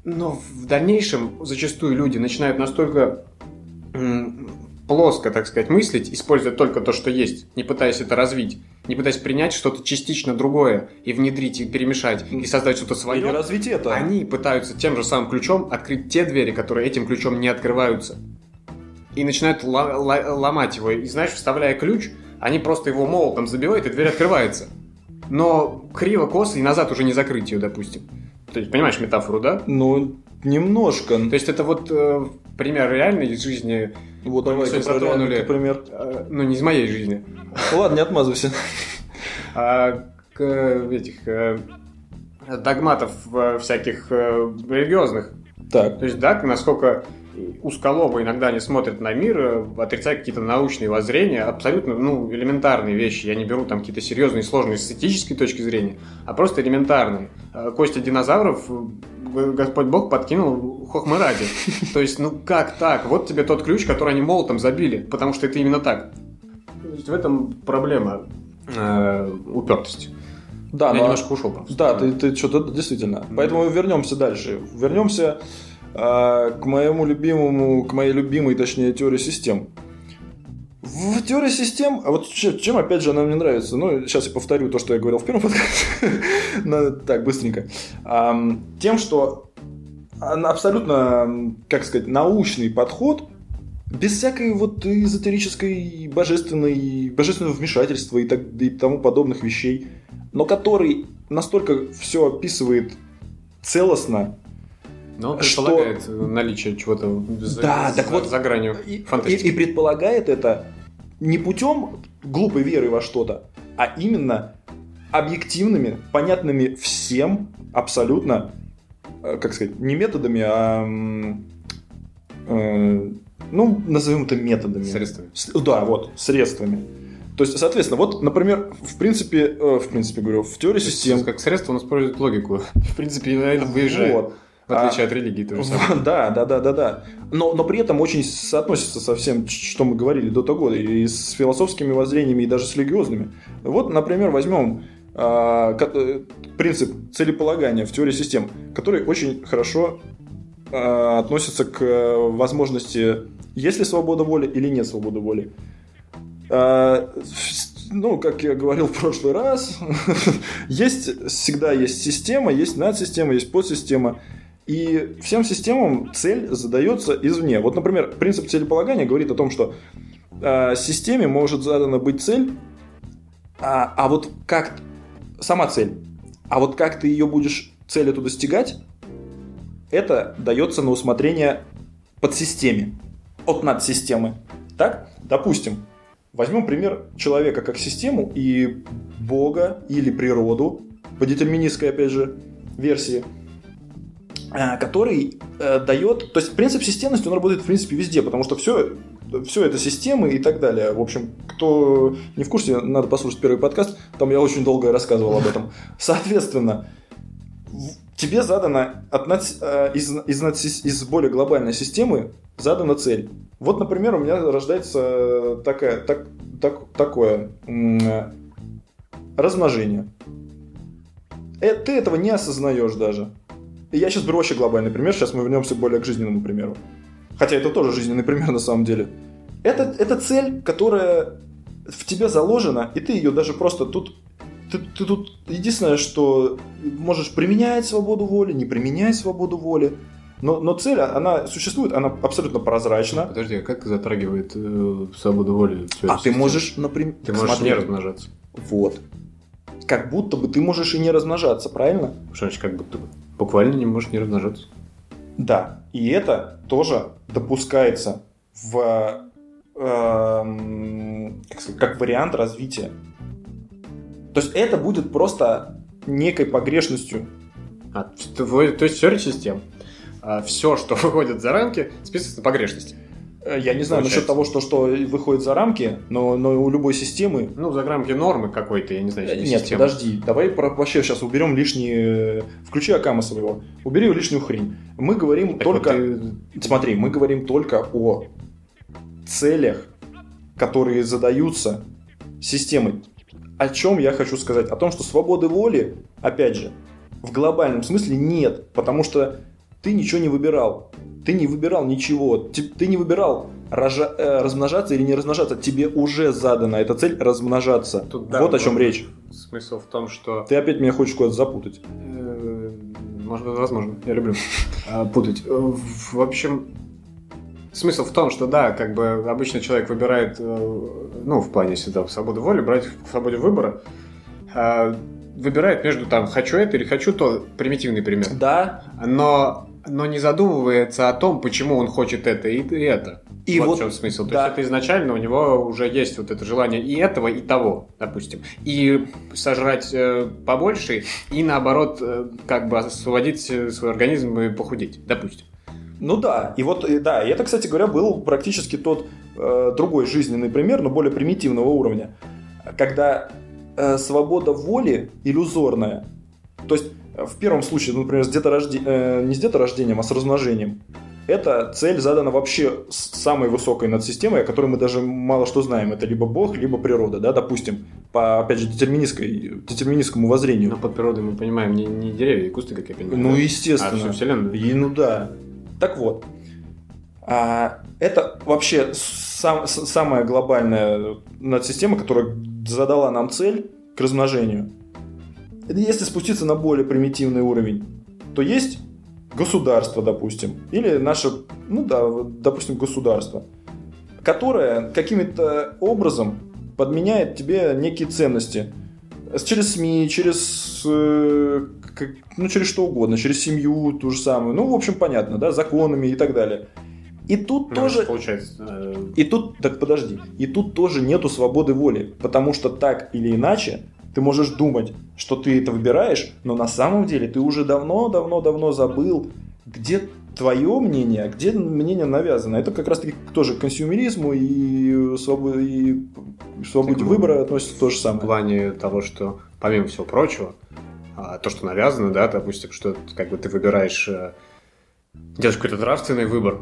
Но в дальнейшем зачастую люди начинают настолько м- плоско, так сказать, мыслить, используя только то, что есть, не пытаясь это развить, не пытаясь принять что-то частично другое и внедрить, и перемешать, mm-hmm. и создать что-то свое. Или развить это. Они пытаются тем же самым ключом открыть те двери, которые этим ключом не открываются. И начинают л- л- ломать его. И знаешь, вставляя ключ... Они просто его молотом забивают, и дверь открывается. Но криво, косо, и назад уже не закрыть ее, допустим. То есть, понимаешь метафору, да? Ну, немножко. То есть, это вот э, пример реальной из жизни. Вот давай, затронули, пример. Э, ну, не из моей жизни. Ладно, не отмазывайся. К этих догматов всяких религиозных. Так. То есть, да, насколько... узколобо иногда они смотрят на мир, отрицая какие-то научные воззрения, абсолютно, ну, элементарные вещи. Я не беру там какие-то серьезные, сложные с этической точки зрения, а просто элементарные. Кости динозавров Господь Бог подкинул хохмы ради. То есть, ну как так? Вот тебе тот ключ, который они молотом забили, потому что это именно так. То есть в этом проблема упертости. Да, я но... немножко ушел просто. Да, ты, ты что-то действительно. Mm-hmm. Поэтому вернемся дальше. Вернемся... к моему любимому, к моей любимой, точнее, теории систем. В теории систем, а вот чем, опять же, она мне нравится, ну, сейчас я повторю то, что я говорил в первом подкасте, так, быстренько, тем, что абсолютно, как сказать, научный подход без всякой вот эзотерической, божественной, божественного вмешательства и, так, и тому подобных вещей, но который настолько все описывает целостно, но он предполагает что... наличие чего-то за, да, за, так вот, за гранью фантастики. И, и предполагает это не путем глупой веры во что-то, а именно объективными, понятными всем абсолютно, как сказать, не методами, а э, ну, назовем это методами. Средствами. Да, вот, средствами. То есть, соответственно, вот, например, в принципе, э, в принципе, говорю, в теории есть, систем... Как средство он использует логику. В принципе, наверное, выезжает. Вот. В отличие а, от религии, то же самое. Да, да, да, да, да. Но, но при этом очень соотносится со всем, что мы говорили до того, и с философскими воззрениями, и даже с религиозными. Вот, например, возьмем э, принцип целеполагания в теории систем, который очень хорошо э, относится к возможности, есть ли свобода воли или нет свободы воли. Э, Ну, как я говорил в прошлый раз, есть, всегда есть система, есть надсистема, есть подсистема. И всем системам цель задается извне. Вот, например, принцип целеполагания говорит о том, что э, системе может задана быть цель, а, а вот как... Сама цель. А вот как ты ее будешь, цель эту достигать, это дается на усмотрение подсистеме, от надсистемы. Так? Допустим. Возьмем пример человека как систему и Бога или природу, по детерминистской, опять же, версии, который дает... То есть принцип системности, он работает, в принципе, везде, потому что все, все это системы и так далее. В общем, кто не в курсе, надо послушать первый подкаст, там я очень долго рассказывал об этом. Соответственно, тебе задана от над... из... Из... Из... из более глобальной системы задана цель. Вот, например, у меня рождается такая, так, так, такое размножение. Э, ты этого не осознаешь даже. Я сейчас беру вообще глобальный пример, сейчас мы вернемся более к жизненному примеру. Хотя это тоже жизненный пример на самом деле. Это, это цель, которая в тебя заложена, и ты ее даже просто тут... Ты, ты тут единственное, что можешь применять свободу воли, не применять свободу воли. Но, но цель, она существует, она абсолютно прозрачна. Подожди, а как затрагивает э, свободу воли? А ты можешь, например... Ты можешь смотри, не размножаться. Вот. Как будто бы ты можешь и не размножаться, правильно? Что значит как будто бы? Буквально не можешь не размножаться. Да. И это тоже допускается в... Э, как сказать, как вариант развития. То есть это будет просто некой погрешностью. А, то есть теория систем. А все, что выходит за рамки, списывается на погрешности. Я не знаю получается. Насчет того, что, что выходит за рамки, но, но у любой системы... Ну, за рамки нормы какой-то, я не знаю, нет, системы. Подожди, давай про, вообще сейчас уберем лишние... Включи Акама своего. Убери лишнюю хрень. Мы говорим так только... Вот ты... Смотри, мы говорим только о целях, которые задаются системой. О чем я хочу сказать? О том, что свободы воли, опять же, в глобальном смысле нет, потому что ты ничего не выбирал. Ты не выбирал ничего. Ты не выбирал рожа... размножаться или не размножаться. Тебе уже задана эта цель размножаться. Тут, да, вот о чем речь. Смысл в том, что... Ты опять меня хочешь куда-то запутать. Может быть, возможно. Я люблю путать. В общем... Смысл в том, что да, как бы обычно человек выбирает, ну, в плане всегда свободу воли, брать в свободе выбора, выбирает между там «хочу это» или «хочу то», примитивный пример. Да. Но, но не задумывается о том, почему он хочет это и это. И вот, вот в чем смысл. Да. То есть это изначально у него уже есть вот это желание и этого, и того, допустим. И сожрать э, побольше, и наоборот, э, как бы освободить свой организм и похудеть, допустим. Ну да, и вот, и, да, и это, кстати говоря, был практически тот э, другой жизненный пример, но более примитивного уровня, когда э, свобода воли иллюзорная, то есть в первом случае, например, с деторожде... э, не с деторождением, а с размножением, эта цель задана вообще самой высокой надсистемой, о которой мы даже мало что знаем, это либо Бог, либо природа, да, допустим, по, опять же, детерминистскому воззрению. Но под природой мы понимаем не, не деревья и кусты, как я понимаю. Ну, да? Естественно. А всю вселенную. И, ну да. Так вот, это вообще сам, самая глобальная надсистема, которая задала нам цель к размножению. Если спуститься на более примитивный уровень, то есть государство, допустим, или наше, ну да, допустим, государство. которая каким-то образом подменяет тебе некие ценности. Через СМИ, через, ну, через что угодно, через семью ту же самую. Ну, в общем, понятно, да, законами и так далее. И тут ну, тоже... Получается... И тут... Так подожди. И тут тоже нету свободы воли. Потому что так или иначе ты можешь думать, что ты это выбираешь, но на самом деле ты уже давно-давно-давно забыл, где твое мнение, а где мнение навязано. Это как раз-таки тоже к консюмеризму и свободе, и свободе выбора относится то же самое. В плане того, что помимо всего прочего, то, что навязано, да, допустим, что как бы ты выбираешь, делаешь какой-то нравственный выбор,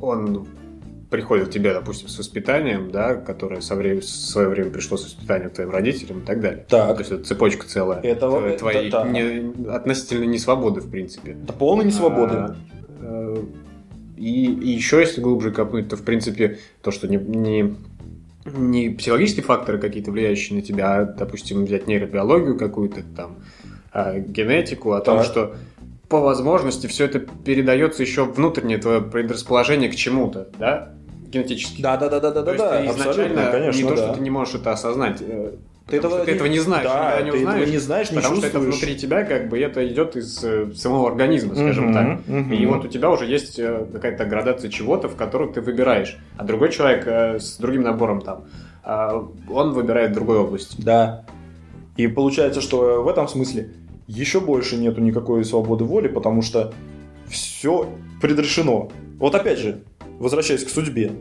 он приходит к тебе, допустим, с воспитанием, да, которое со вре- в свое время пришло с воспитанием к твоим родителям и так далее. Так. То есть это цепочка целая. Это, твоей это, не, относительно несвободы, в принципе. Это полная несвобода. А, а, и, и еще, если глубже копнуть, то, в принципе, то, что не, не, не психологические факторы какие-то, влияющие на тебя, а, допустим, взять нейробиологию какую-то, там, а, генетику, о так. том, что... по возможности все это передается еще внутреннее твое предрасположение к чему-то, да, генетически. Да, да, да, да, да, да. да изначально конечно, не то, да. что ты не можешь это осознать, ты, этого, что ты не... этого не знаешь, да, ты не узнаешь, этого не знаешь, не потому чувствуешь. Что это внутри тебя, как бы это идет из самого организма, скажем mm-hmm, так. Mm-hmm. И вот у тебя уже есть какая-то градация чего-то, в которую ты выбираешь, а другой человек с другим набором там, он выбирает другой область. Да. И получается, что в этом смысле. Еще больше нету никакой свободы воли, потому что все предрешено. Вот опять же, возвращаясь к судьбе.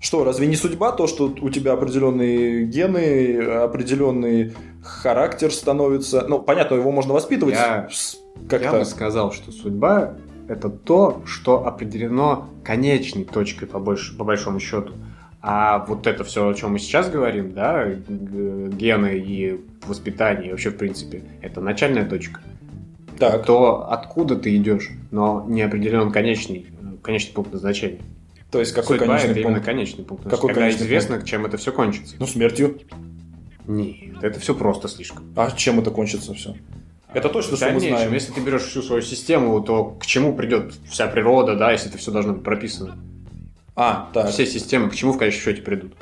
Что, разве не судьба то, что у тебя определенные гены, определенный характер становится... Ну, понятно, его можно воспитывать я, как-то. Я бы сказал, что судьба – это то, что определено конечной точкой, по, больш... по большому счету. А вот это все, о чем мы сейчас говорим, да, гены и воспитание, и вообще, в принципе, это начальная точка. Так. То, откуда ты идешь, но не определен конечный, конечный пункт назначения. То есть, какой судьба конечный это пункт? Именно конечный пункт. Какой когда конечный известно, пункт? Чем это все кончится. Ну, смертью. Нет, это все просто слишком. А чем это кончится все? Это точно, в что мы знаем. Если ты берешь всю свою систему, то к чему придет вся природа, да, если это все должно быть прописано? А, так. Все системы к чему в конечном счете придут?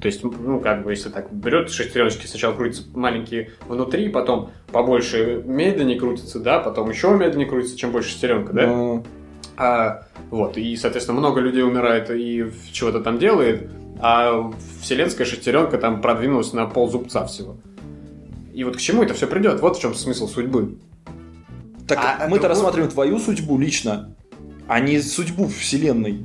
То есть, ну, как бы, если так берет шестереночки, сначала крутятся маленькие внутри, потом побольше медленнее крутятся, да, потом еще медленнее крутится, чем больше шестеренка, да? Но... А, вот, и, соответственно, много людей умирает и чего-то там делает, а вселенская шестеренка там продвинулась на ползубца всего. И вот к чему это все придет? Вот в чем смысл судьбы. Так а мы-то другой... рассматриваем твою судьбу лично, а не судьбу вселенной.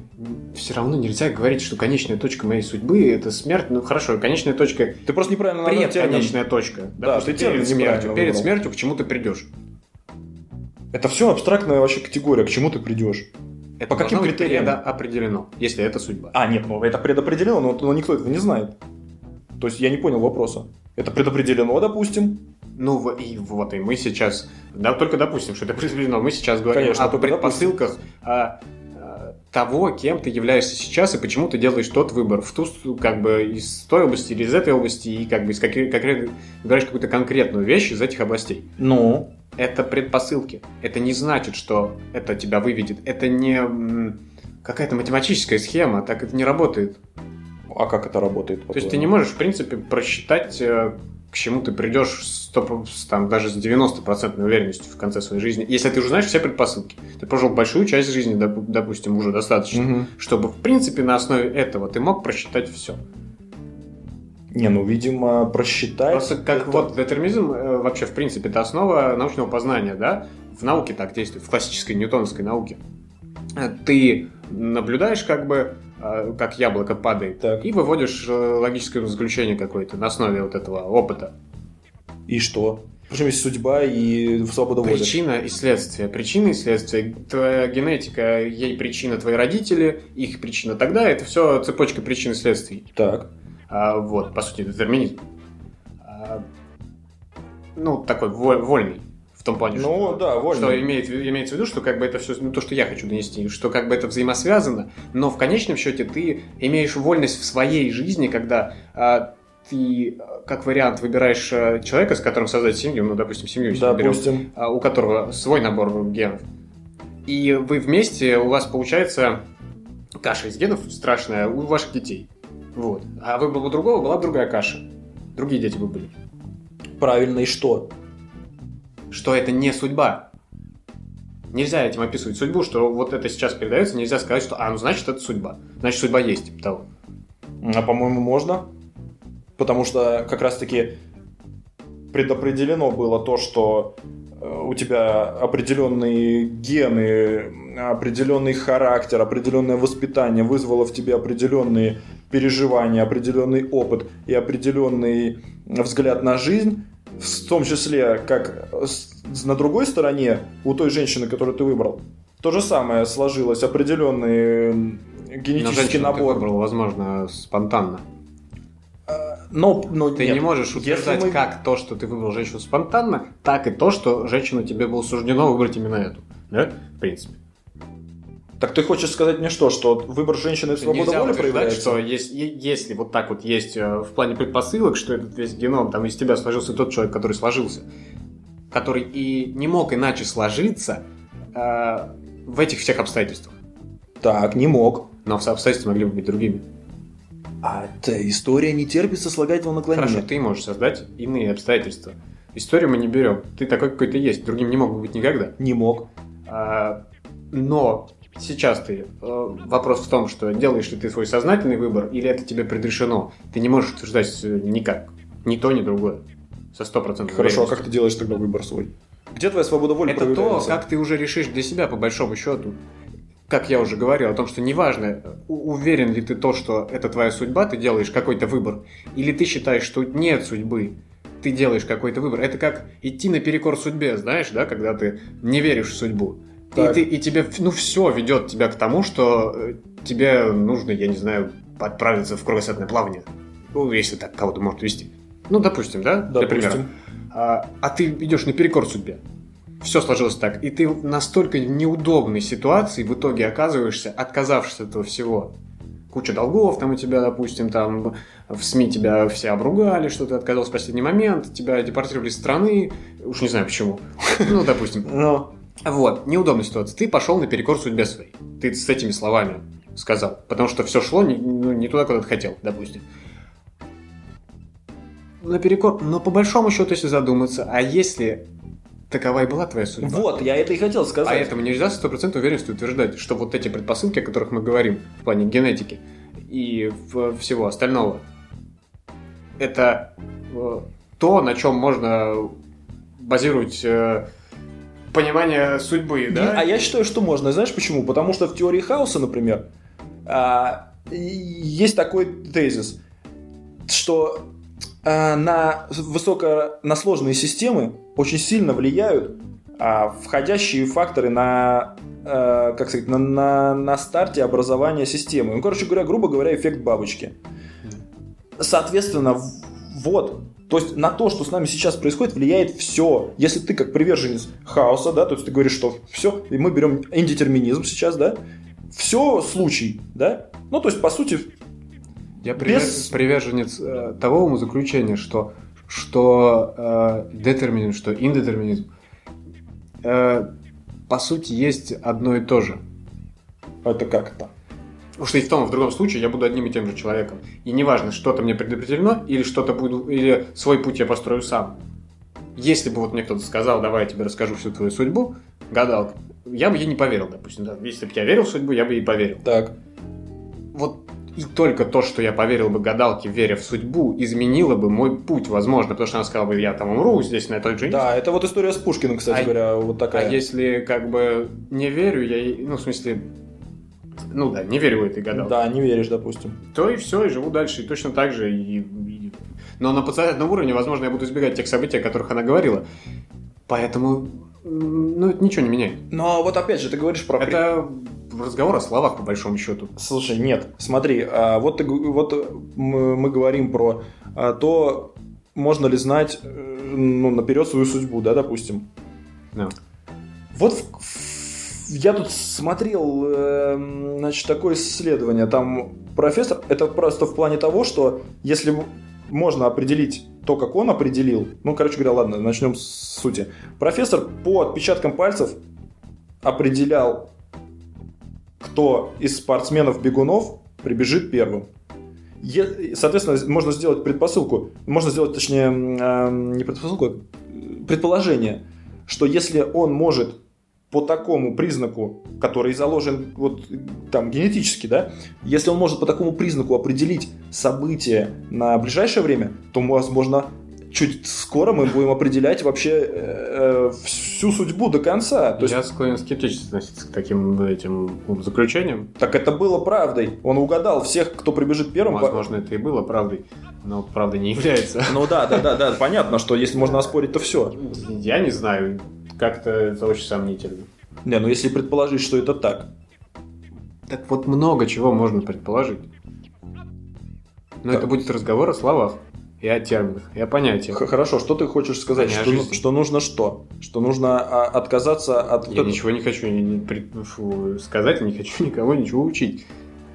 Все равно нельзя говорить, что конечная точка моей судьбы – это смерть. Ну, хорошо, конечная точка… Ты просто неправильно назвал термин. Предконечная точка. Да, да ты термин неправильно Перед выбрал. Смертью к чему ты придешь? Это все абстрактная вообще категория, к чему ты придешь. Это по каким критериям? Это предопределено, если это судьба. А, нет, ну это предопределено, но, но никто этого не знает. То есть я не понял вопроса. Это предопределено, допустим. Ну, и вот, и мы сейчас... Да, только допустим, что это предопределено. Мы сейчас говорим Конечно, о предпосылках о, о, того, кем ты являешься сейчас и почему ты делаешь тот выбор в ту, как бы, из той области или из этой области, и как бы из каких, как, выбираешь какую-то конкретную вещь из этих областей. Ну? Это предпосылки. Это не значит, что это тебя выведет. Это не какая-то математическая схема, так это не работает. А как это работает? То есть ты не можешь, в принципе, просчитать... к чему ты придешь сто, там, даже с девяносто процентов уверенностью в конце своей жизни, если ты уже знаешь все предпосылки. Ты прожил большую часть жизни, доп, допустим, уже достаточно, угу. чтобы, в принципе, на основе этого ты мог просчитать все. Не, ну, видимо, просчитать... Просто как это... вот детерминизм, вообще, в принципе, это основа научного познания, да? В науке так действует, в классической ньютоновской науке. Ты наблюдаешь, как бы, как яблоко падает, так. и выводишь логическое заключение какое-то на основе вот этого опыта. И что? Причем есть судьба и свобода воли. Причина и следствие. Причина и следствие. Твоя генетика, ей причина твои родители, их причина тогда. Это все цепочка причин и следствий. Так. А, вот, по сути, детерминизм. А, ну, такой вольный. В том плане, ну, что, да, вольно. Что имеет, имеется в виду, что как бы это все, ну, то, что я хочу донести, что как бы это взаимосвязано, но в конечном счете ты имеешь вольность в своей жизни, когда а, ты, как вариант, выбираешь человека, с которым создать семью, ну, допустим, семью, если берем, а, у которого свой набор генов, и вы вместе, у вас получается каша из генов страшная у ваших детей. Вот. А выбор бы другого, была бы другая каша. Другие дети бы были. Правильно, и что? Что это не судьба. Нельзя этим описывать судьбу, что вот это сейчас передается, нельзя сказать, что а, ну значит это судьба. Значит судьба есть, типа того. А по-моему можно. Потому что как раз-таки предопределено было то, что у тебя определенные гены, определенный характер, определенное воспитание вызвало в тебе определенные переживания, определенный опыт и определенный взгляд на жизнь, в том числе как на другой стороне у той женщины, которую ты выбрал. То же самое сложилось, определенный генетический набор. Ты выбрал, возможно, спонтанно. Но, но ты нет. не можешь утверждать мы... как то, что ты выбрал женщину спонтанно, так и то, что женщину тебе было суждено выбрать именно эту, да? В принципе. Так ты хочешь сказать мне что, что выбор женщины — это свобода воли проявляется? Что если, если вот так вот есть в плане предпосылок, что этот весь геном, там из тебя сложился тот человек, который сложился, который и не мог иначе сложиться э, в этих всех обстоятельствах. Так, не мог. Но обстоятельства могли бы быть другими. А эта история не терпит сослагательного наклонения. Хорошо, ты можешь создать иные обстоятельства. Историю мы не берем. Ты такой, какой ты есть. Другим не мог бы быть никогда. Не мог. А, но сейчас ты... Вопрос в том, что делаешь ли ты свой сознательный выбор, или это тебе предрешено. Ты не можешь утверждать никак. Ни то, ни другое. Со сто процентов. Хорошо, а как ты делаешь тогда выбор свой? Где твоя свобода воли проявляется? Это то, как ты уже решишь для себя, по большому счету. Как я уже говорил, о том, что неважно, уверен ли ты то, что это твоя судьба, ты делаешь какой-то выбор, или ты считаешь, что нет судьбы, ты делаешь какой-то выбор. Это как идти наперекор судьбе, знаешь, да, когда ты не веришь в судьбу. И, ты, и тебе, ну, все ведет тебя к тому, что тебе нужно, я не знаю, отправиться в кругосветное плавание. Ну, если так кого-то может вести. Ну, допустим, да? Допустим. Например. А, а ты идешь наперекор судьбе. Все сложилось так. И ты в настолько неудобной ситуации в итоге оказываешься, отказавшись от этого всего. Куча долгов там у тебя, допустим, там в СМИ тебя все обругали, что ты отказался в последний момент, тебя депортировали из страны, уж не знаю почему. Ну, допустим. Но. Вот, неудобная ситуация. Ты пошел наперекор судьбе своей. Ты с этими словами сказал. Потому что все шло не, ну, не туда, куда ты хотел, допустим. Наперекор. Но по большому счету, если задуматься, а если... Такова и была твоя судьба. Вот, я это и хотел сказать. Поэтому нельзя с стопроцентной уверенностью утверждать, что вот эти предпосылки, о которых мы говорим в плане генетики и всего остального, это то, на чем можно базировать понимание судьбы, да? А я считаю, что можно. Знаешь почему? Потому что в теории хаоса, например, есть такой тезис, что на высоко на сложные системы очень сильно влияют а, входящие факторы на, а, как сказать, на, на, на старте образования системы. Ну, короче говоря, грубо говоря, эффект бабочки. Соответственно, вот. То есть на то, что с нами сейчас происходит, влияет все. Если ты как приверженец хаоса, да, то есть ты говоришь, что все, и мы берем индетерминизм сейчас, да, все случай, да. Ну, то есть, по сути, я без... приверженец э, того умозаключения, что что э, детерминизм, что индетерминизм, э, по сути, есть одно и то же. Это как-то. Потому что и в том, и в другом случае я буду одним и тем же человеком. И неважно, что-то мне предопределено, или что-то буду, или свой путь я построю сам. Если бы вот мне кто-то сказал, давай я тебе расскажу всю твою судьбу, гадалка, я бы ей не поверил, допустим. Да? Если бы я верил в судьбу, я бы ей поверил. Так. Вот. И только то, что я поверил бы гадалке, веря в судьбу, изменило бы мой путь, возможно. Потому что она сказала бы, я там умру, здесь на той же месте. Да, это вот история с Пушкиным, кстати а, говоря, вот такая. А если как бы не верю, я, ну, в смысле, ну да, не верю в этой гадалке. Да, не веришь, допустим. То и все, и живу дальше, и точно так же. И, и... Но на подсознательном уровне, возможно, я буду избегать тех событий, о которых она говорила. Поэтому, ну, это ничего не меняет. Но вот опять же, ты говоришь про... Это... разговор о словах, по большому счету. Слушай, нет, смотри, вот, ты, вот мы говорим про то, можно ли знать, ну, наперед свою судьбу, да, допустим. Yeah. Вот я тут смотрел, значит, такое исследование, там профессор, это просто в плане того, что если можно определить то, как он определил, ну, короче говоря, ладно, начнем с сути. Профессор по отпечаткам пальцев определял, кто из спортсменов-бегунов прибежит первым. Соответственно, можно сделать предпосылку, можно сделать, точнее, не предпосылку, а предположение, что если он может по такому признаку, который заложен вот, там, генетически, да, если он может по такому признаку определить события на ближайшее время, то, возможно, чуть скоро мы будем определять вообще э, всю судьбу до конца. То Я есть... склонен скептически относиться к таким этим заключениям. Так это было правдой. Он угадал всех, кто прибежит первым. Возможно, по... это и было правдой, но правдой не является. Ну да, да, да, да. Понятно, что если можно оспорить, то все. Я не знаю. Как-то это очень сомнительно. Не, ну если предположить, что это так. Так вот много чего можно предположить. Но да. Это будет разговор о словах. И о терминах, и о понятиях. Хорошо, что ты хочешь сказать? Что, ну, что нужно что? Что нужно а, отказаться от... Я вот ничего этого... не хочу не, не, при... Фу, сказать, я не хочу никого ничего учить.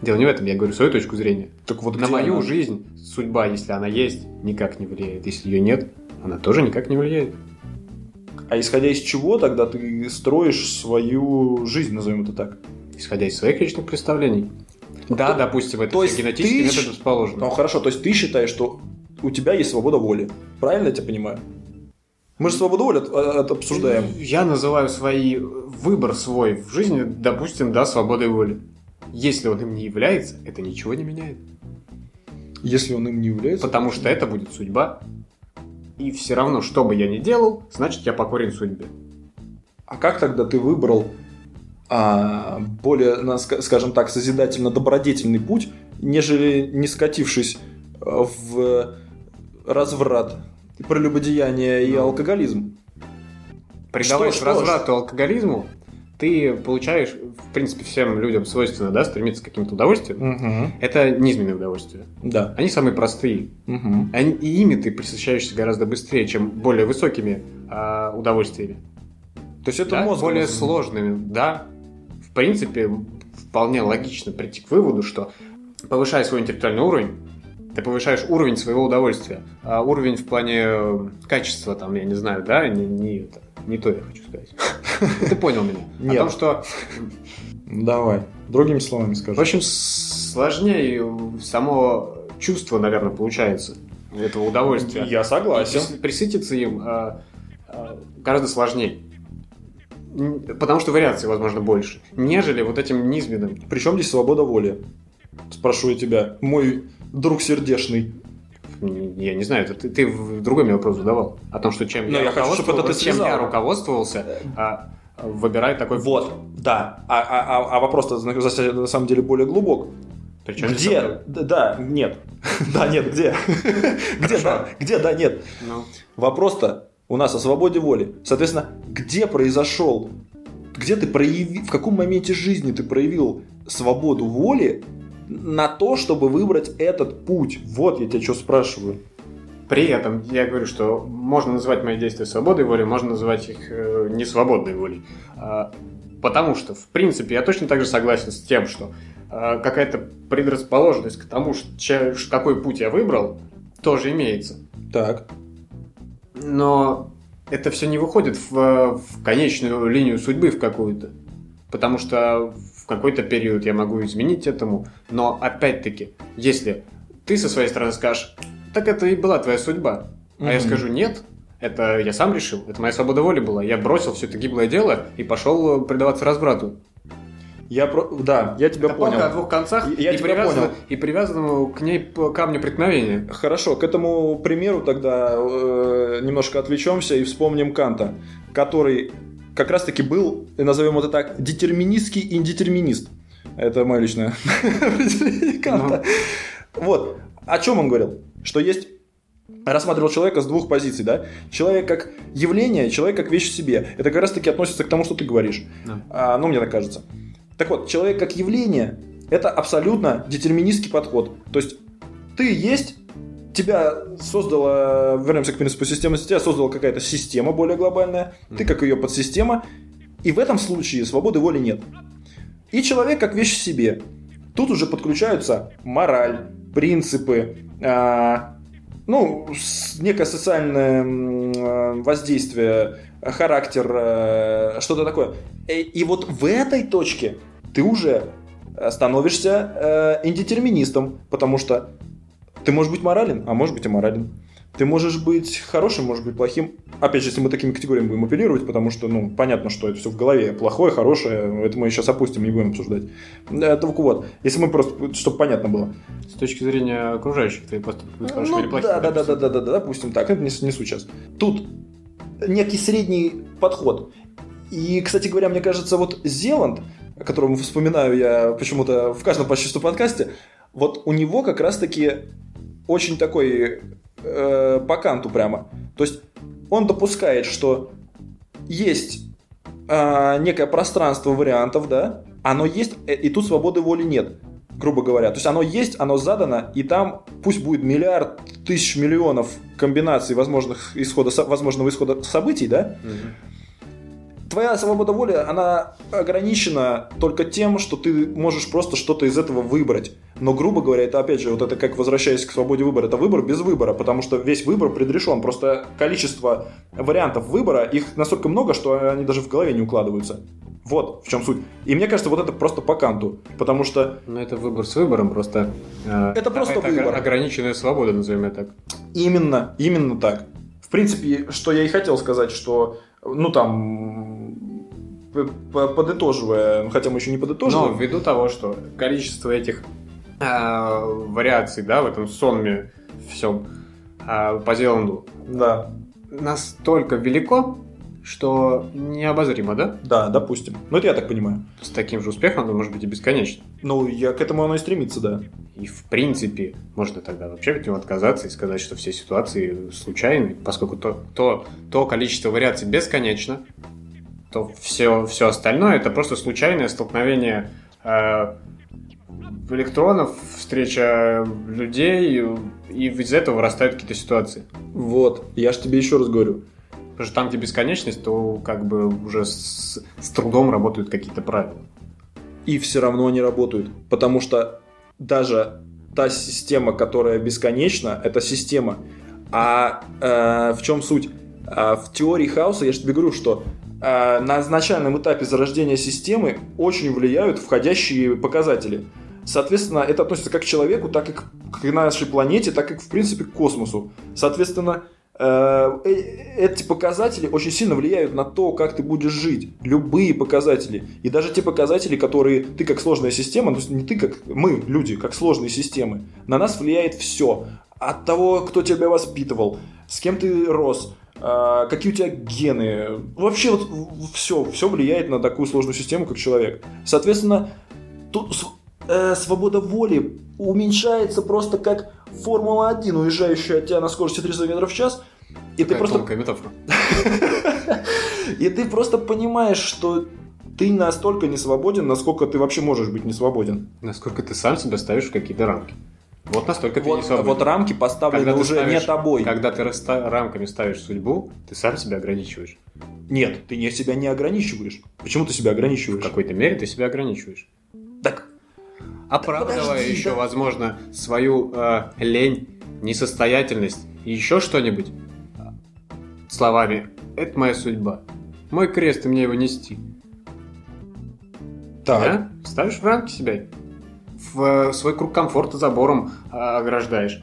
Дело не в этом, я говорю свою точку зрения. Так вот на мою она? жизнь судьба, если она есть, никак не влияет. Если ее нет, она тоже никак не влияет. А исходя из чего тогда ты строишь свою жизнь, назовем это так? Исходя из своих личных представлений. Да, то, допустим, это все генетически ты... методы расположены. Ну хорошо, то есть ты считаешь, что... у тебя есть свобода воли. Правильно я тебя понимаю? Мы же свободу воли от, от обсуждаем. Я называю свои выбор свой в жизни, допустим, да, свободой воли. Если он им не является, это ничего не меняет. Если он им не является? Потому что это будет судьба. И все равно, что бы я ни делал, значит, я покорен судьбе. А как тогда ты выбрал а, более, скажем так, созидательно-добродетельный путь, нежели не скатившись в... разврат, прелюбодеяние и алкоголизм? Предаваясь разврату и алкоголизму, ты получаешь, в принципе, всем людям свойственно, да, стремиться к каким-то удовольствиям. Угу. Это низменные удовольствия. Да. Они самые простые. Угу. Они, и ими ты присыщаешься гораздо быстрее, чем более высокими э, удовольствиями. То есть это да? мозг. Более мозг. сложными, да. В принципе, вполне логично прийти к выводу, что повышая свой интеллектуальный уровень, ты повышаешь уровень своего удовольствия. А уровень в плане качества, там, я не знаю, да, не, не, это, не то я хочу сказать. Ты понял меня? Нет. О том, что... Давай, другими словами скажу. В общем, сложнее само чувство, наверное, получается этого удовольствия. Я согласен. Присытиться им гораздо сложнее. Потому что вариаций, возможно, больше, нежели вот этим низменным. Причем здесь свобода воли? Спрошу я тебя, мой друг сердечный. Я не знаю, это ты, ты в другой мне вопрос задавал. О том, что чем, я, я, хочу, руководствовал, это чем я руководствовался, а, выбирая такой... Вот, да. А, а, а вопрос-то на самом деле более глубок. Причем где? Да, нет. Да, нет, где? Где, да, где, да, нет. Вопрос-то у нас о свободе воли. Соответственно, где произошел, где ты проявил, в каком моменте жизни ты проявил свободу воли на то, чтобы выбрать этот путь. Вот я тебя что спрашиваю. При этом я говорю, что можно называть мои действия свободой воли, можно называть их э, несвободной волей. А, потому что, в принципе, я точно так же согласен с тем, что э, какая-то предрасположенность к тому, че, какой путь я выбрал, тоже имеется. Так. Но это все не выходит в, в конечную линию судьбы в какую-то. Потому что в какой-то период я могу изменить этому, но опять-таки, если ты со своей стороны скажешь, так это и была твоя судьба, mm-hmm. а я скажу нет, это я сам решил, это моя свобода воли была, я бросил все это гиблое дело и пошел предаваться разврату. Я про... Да, я тебя это понял. Это палка о двух концах я и, привязан... и привязанному к ней камню преткновения. Хорошо, к этому примеру тогда э, немножко отвлечемся и вспомним Канта, который... как раз-таки был, назовем это так, детерминистский индетерминист. Это мое личное определение Канта. Вот. О чем он говорил? Что есть... Рассматривал человека с двух позиций, да? Человек как явление, человек как вещь в себе. Это как раз-таки относится к тому, что ты говоришь. Да. А, ну, мне так кажется. Так вот, человек как явление – это абсолютно детерминистский подход. То есть, ты есть... Тебя создала, вернемся к принципу системы, тебя создала какая-то система более глобальная, mm-hmm. ты как ее подсистема, и в этом случае свободы воли нет. И человек как вещь в себе. Тут уже подключаются мораль, принципы, э, ну, некое социальное воздействие, характер, э, что-то такое. И, и вот в этой точке ты уже становишься э, индетерминистом, потому что ты можешь быть морален, а можешь быть аморален. Ты можешь быть хорошим, можешь быть плохим. Опять же, если мы такими категориями будем апеллировать, потому что, ну, понятно, что это все в голове. Плохое, хорошее, это мы сейчас опустим, не будем обсуждать. Да, только вот. Если мы просто, чтобы понятно было. С точки зрения окружающих, ты поступок будет хорошим, ну, или плохим. Да, да, да, да, да, да, да, допустим так. Это несу сейчас. Тут некий средний подход. И, кстати говоря, мне кажется, вот Зеланд, о котором вспоминаю я почему-то в каждом почти что подкасте, вот у него как раз-таки очень такой... по Канту прямо. То есть он допускает, что есть э, некое пространство вариантов, да, оно есть, и тут свободы воли нет, грубо говоря. То есть оно есть, оно задано, и там пусть будет миллиард, тысяч, миллионов комбинаций возможных исхода, возможного исхода событий, да, угу. Твоя свобода воли, она ограничена только тем, что ты можешь просто что-то из этого выбрать. Но, грубо говоря, это опять же, вот это как возвращаясь к свободе выбора, это выбор без выбора, потому что весь выбор предрешен. Просто количество вариантов выбора, их настолько много, что они даже в голове не укладываются. Вот в чем суть. И мне кажется, вот это просто по Канту, потому что... Ну, это выбор с выбором просто. Это просто это выбор. Ограниченная свобода, назовем это так. Именно, именно так. В принципе, что я и хотел сказать, что, ну, там... подытоживая, хотя мы еще не подытоживаем. Но ввиду того, что количество этих э, вариаций, да, в этом сонме всем э, по Зеланду, да, настолько велико, что необозримо, да? Да, допустим. Ну, это я так понимаю. С таким же успехом оно может быть и бесконечно. Ну, я к этому оно и стремится, да. И в принципе, можно тогда вообще от него отказаться и сказать, что все ситуации случайны, поскольку то, то, то количество вариаций бесконечно, то все, все остальное это просто случайное столкновение э, электронов, встреча людей, и из этого вырастают какие-то ситуации. Вот, я же тебе еще раз говорю. Потому что там, где бесконечность, то как бы уже с, с трудом работают какие-то правила. И все равно они работают, потому что даже та система, которая бесконечна, это система. А э, в чем суть? А в теории хаоса, я же тебе говорю, что э, на начальном этапе зарождения системы очень влияют входящие показатели. Соответственно, это относится как к человеку, так и к, к нашей планете, так и, в принципе, к космосу. Соответственно, э, эти показатели очень сильно влияют на то, как ты будешь жить. Любые показатели. И даже те показатели, которые ты как сложная система, то есть не ты, как мы, люди, как сложные системы, на нас влияет все. От того, кто тебя воспитывал, с кем ты рос, какие у тебя гены. Вообще вот все, все влияет на такую сложную систему, как человек. Соответственно, тут э, свобода воли уменьшается просто как Формула один, уезжающая от тебя на скорости триста километров в час. И ты просто... тонкая метафора. И ты просто понимаешь, что ты настолько не свободен, насколько ты вообще можешь быть не свободен. Насколько ты сам себя ставишь в какие-то рамки. Вот настолько ты вот, не свободен. Вот рамки поставлены когда уже ставишь, не тобой. Когда ты раста- рамками ставишь судьбу, ты сам себя ограничиваешь. Нет, ты не себя не ограничиваешь. Почему ты себя ограничиваешь? В какой-то мере ты себя ограничиваешь. Так. Оправдывая так подожди, еще, да. возможно, свою э, лень, несостоятельность и еще что-нибудь словами «это моя судьба, мой крест, и мне его нести». Так. Да? Ставишь в рамки себя. В свой круг комфорта забором ограждаешь.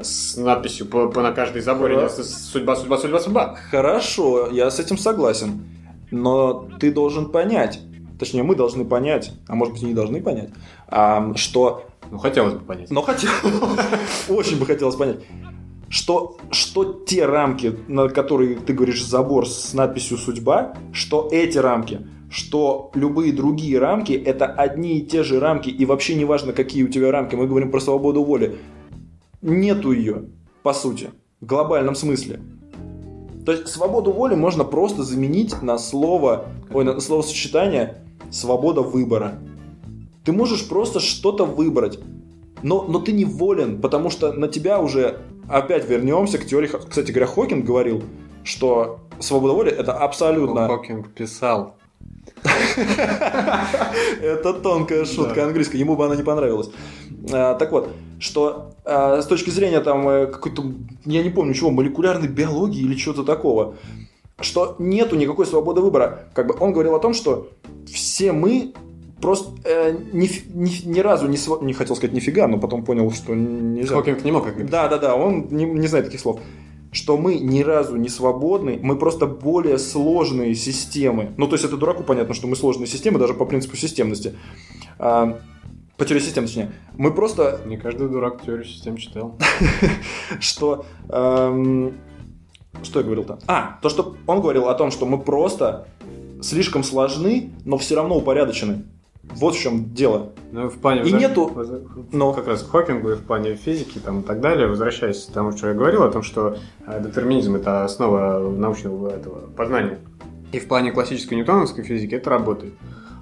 С надписью по, по на каждой заборе «Судьба, судьба, судьба, судьба». Хорошо, я с этим согласен. Но ты должен понять, точнее, мы должны понять, а может быть и не должны понять, что... Ну, хотелось бы понять. Ну, хотелось. Очень бы хотелось понять. Что, что те рамки, на которые ты говоришь «забор» с надписью «Судьба», что эти рамки... что любые другие рамки – это одни и те же рамки, и вообще не важно, какие у тебя рамки. Мы говорим про свободу воли. Нету ее, по сути, в глобальном смысле. То есть свободу воли можно просто заменить на слово, ой, на словосочетание «свобода выбора». Ты можешь просто что-то выбрать, но, но ты не волен, потому что на тебя уже... Опять вернемся к теории... Кстати говоря, Хокинг говорил, что свобода воли – это абсолютно... Хокинг писал... Это тонкая шутка английская, ему бы она не понравилась. Так вот, что с точки зрения там какой-то, я не помню чего, молекулярной биологии или чего-то такого, что нету никакой свободы выбора. Как бы он говорил о том, что все мы Просто э, ни, ни, ни разу не, св... не хотел сказать нифига, но потом понял, что нельзя. Хокинг не мог как говорить. Да, да, да, он не, не знает таких слов. Что мы ни разу не свободны, мы просто более сложные системы. Ну, то есть это дураку понятно, что мы сложные системы, даже по принципу системности. А, по теории систем, точнее. Мы просто... Не каждый дурак теорию систем читал. Что... Что я говорил-то? А, то, что он говорил о том, что мы просто слишком сложны, но все равно упорядочены. Вот в чем дело. Ну, в плане, и да, нету... Но... Как раз к Хокингу и в плане физики там, и так далее, возвращаясь к тому, что я говорил, о том, что детерминизм – это основа научного этого познания. И в плане классической ньютоновской физики это работает.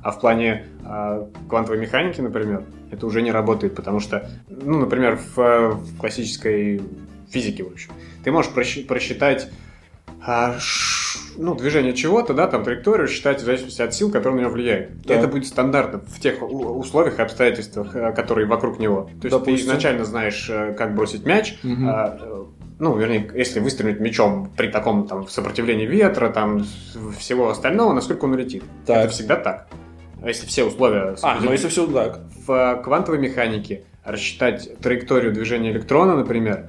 А в плане э, квантовой механики, например, это уже не работает, потому что, ну, например, в, в классической физике, в общем, ты можешь просчитать... Э, Ну, движение чего-то, да, там траекторию считать в зависимости от сил, которые на него влияют. Да. Это будет стандартно в тех условиях и обстоятельствах, которые вокруг него. То есть, допустим, ты изначально знаешь, как бросить мяч. Угу. А, ну, вернее, если выстрелить мячом при таком там сопротивлении ветра, там всего остального, насколько он улетит. Так. Это всегда так. Если все условия... А, ну если все так. В квантовой механике рассчитать траекторию движения электрона, например,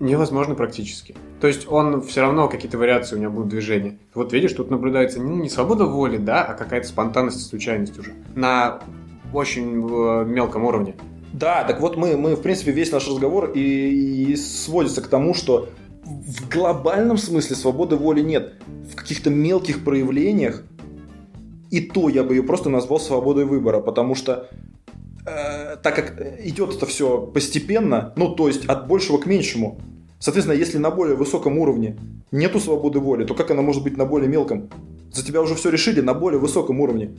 невозможно практически. То есть он все равно, какие-то вариации у него будут движения. Вот видишь, тут наблюдается ну, не свобода воли, да, а какая-то спонтанность и случайность уже. На очень мелком уровне. Да, так вот мы, мы в принципе, весь наш разговор и, и сводится к тому, что в глобальном смысле свободы воли нет. В каких-то мелких проявлениях, и то я бы ее просто назвал свободой выбора, потому что э, так как идет это все постепенно, ну то есть от большего к меньшему. Соответственно, если на более высоком уровне нету свободы воли, то как она может быть на более мелком? За тебя уже все решили на более высоком уровне.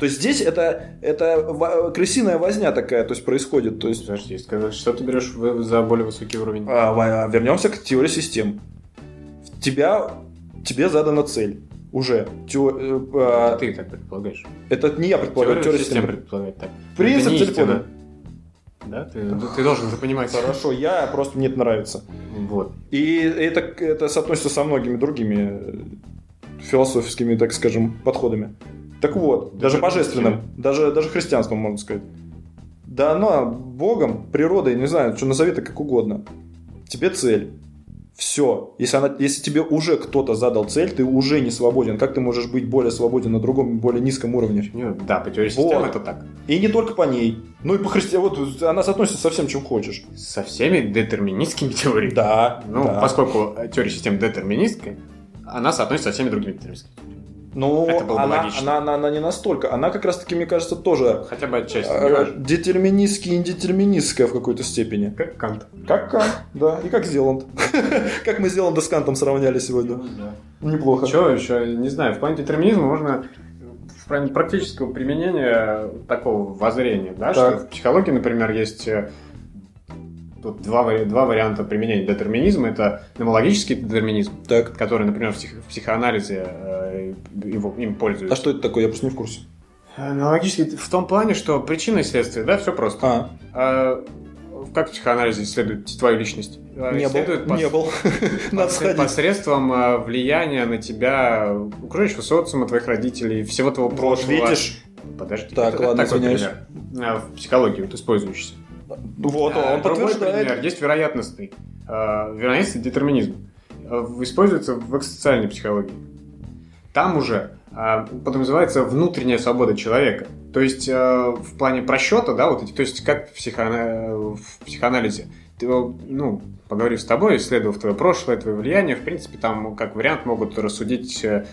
То есть здесь это, это крысиная возня такая, то есть происходит. То есть... Подожди, сказать, что ты берешь за более высокий уровень? А, вернемся к теории систем. Тебя, тебе задана цель. Уже. Тео... Это ты так предполагаешь. Это не я предполагаю, теория, теория систем предполагает так. Принцип телефона. Да, ты, ты должен это понимать. Хорошо, я просто, мне это нравится. Вот. И это, это соотносится со многими другими философскими, так скажем, подходами. Так вот, даже, даже божественным, даже, даже христианством, можно сказать. Да она Богом, природой, не знаю, что назови это как угодно. Тебе цель. Все. Если, она, если тебе уже кто-то задал цель, ты уже не свободен. Как ты можешь быть более свободен на другом, более низком уровне? Нет, да, по теории системы вот. Это так. И не только по ней. Ну и по христиане. Вот она соотносится со всем, чем хочешь. Со всеми детерминистскими теориями? Да. Ну, да. Поскольку теория систем детерминистская, она соотносится со всеми другими детерминистскими. Ну, она, она, она, она не настолько. Она как раз-таки, мне кажется, тоже... Хотя бы отчасти. Э, детерминистский и недетерминистская в какой-то степени. Как Кант. Как Кант, да. И как Зеланд. Как мы Зеланда с Кантом сравняли сегодня. Неплохо. Чего еще? Не знаю. В плане детерминизма можно... В плане практического применения такого воззрения, да? Что в психологии, например, есть... Тут два, два варианта применения детерминизма. Это номологический детерминизм, так. который, например, в, псих, в психоанализе э, его, им пользуется. А что это такое? Я просто не в курсе. Номологический в том плане, что причина и следствие, да, все просто. А. А, как в психоанализе исследует твою личность? Не исследует был, пос... не был. Надо сходить. Посредством влияния на тебя окружающего социума, твоих родителей, всего твоего вот прошлого. Видишь? Подожди. Так, это, ладно, это такой пример. В психологии вот, использующийся. Вот, а, он подтверждает. Пример, есть вероятностный. Э, вероятностный детерминизм. Э, используется в экзистенциальной психологии. Там уже э, подразумевается внутренняя свобода человека. То есть э, в плане просчета, да, вот эти, то есть как в, психоана... в психоанализе. Ты, ну, поговорив с тобой, исследовав твое прошлое, твое влияние, в принципе, там как вариант могут рассудить... Э,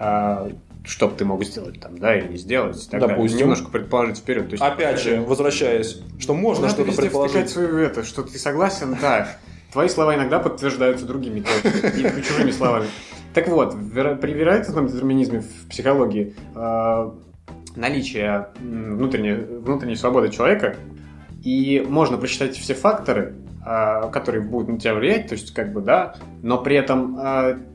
э, Что бы ты мог сделать там, да, или не сделать. Допустим. Немножко предположить вперед. То есть, опять же, возвращаясь, что можно что-то предположить. Свою, это, что ты согласен, да. Твои слова иногда подтверждаются другими и чужими словами. Так вот, при вероятностном детерминизме в психологии наличие внутренней свободы человека, и можно просчитать все факторы, которые будут на тебя влиять, то есть как бы, да, но при этом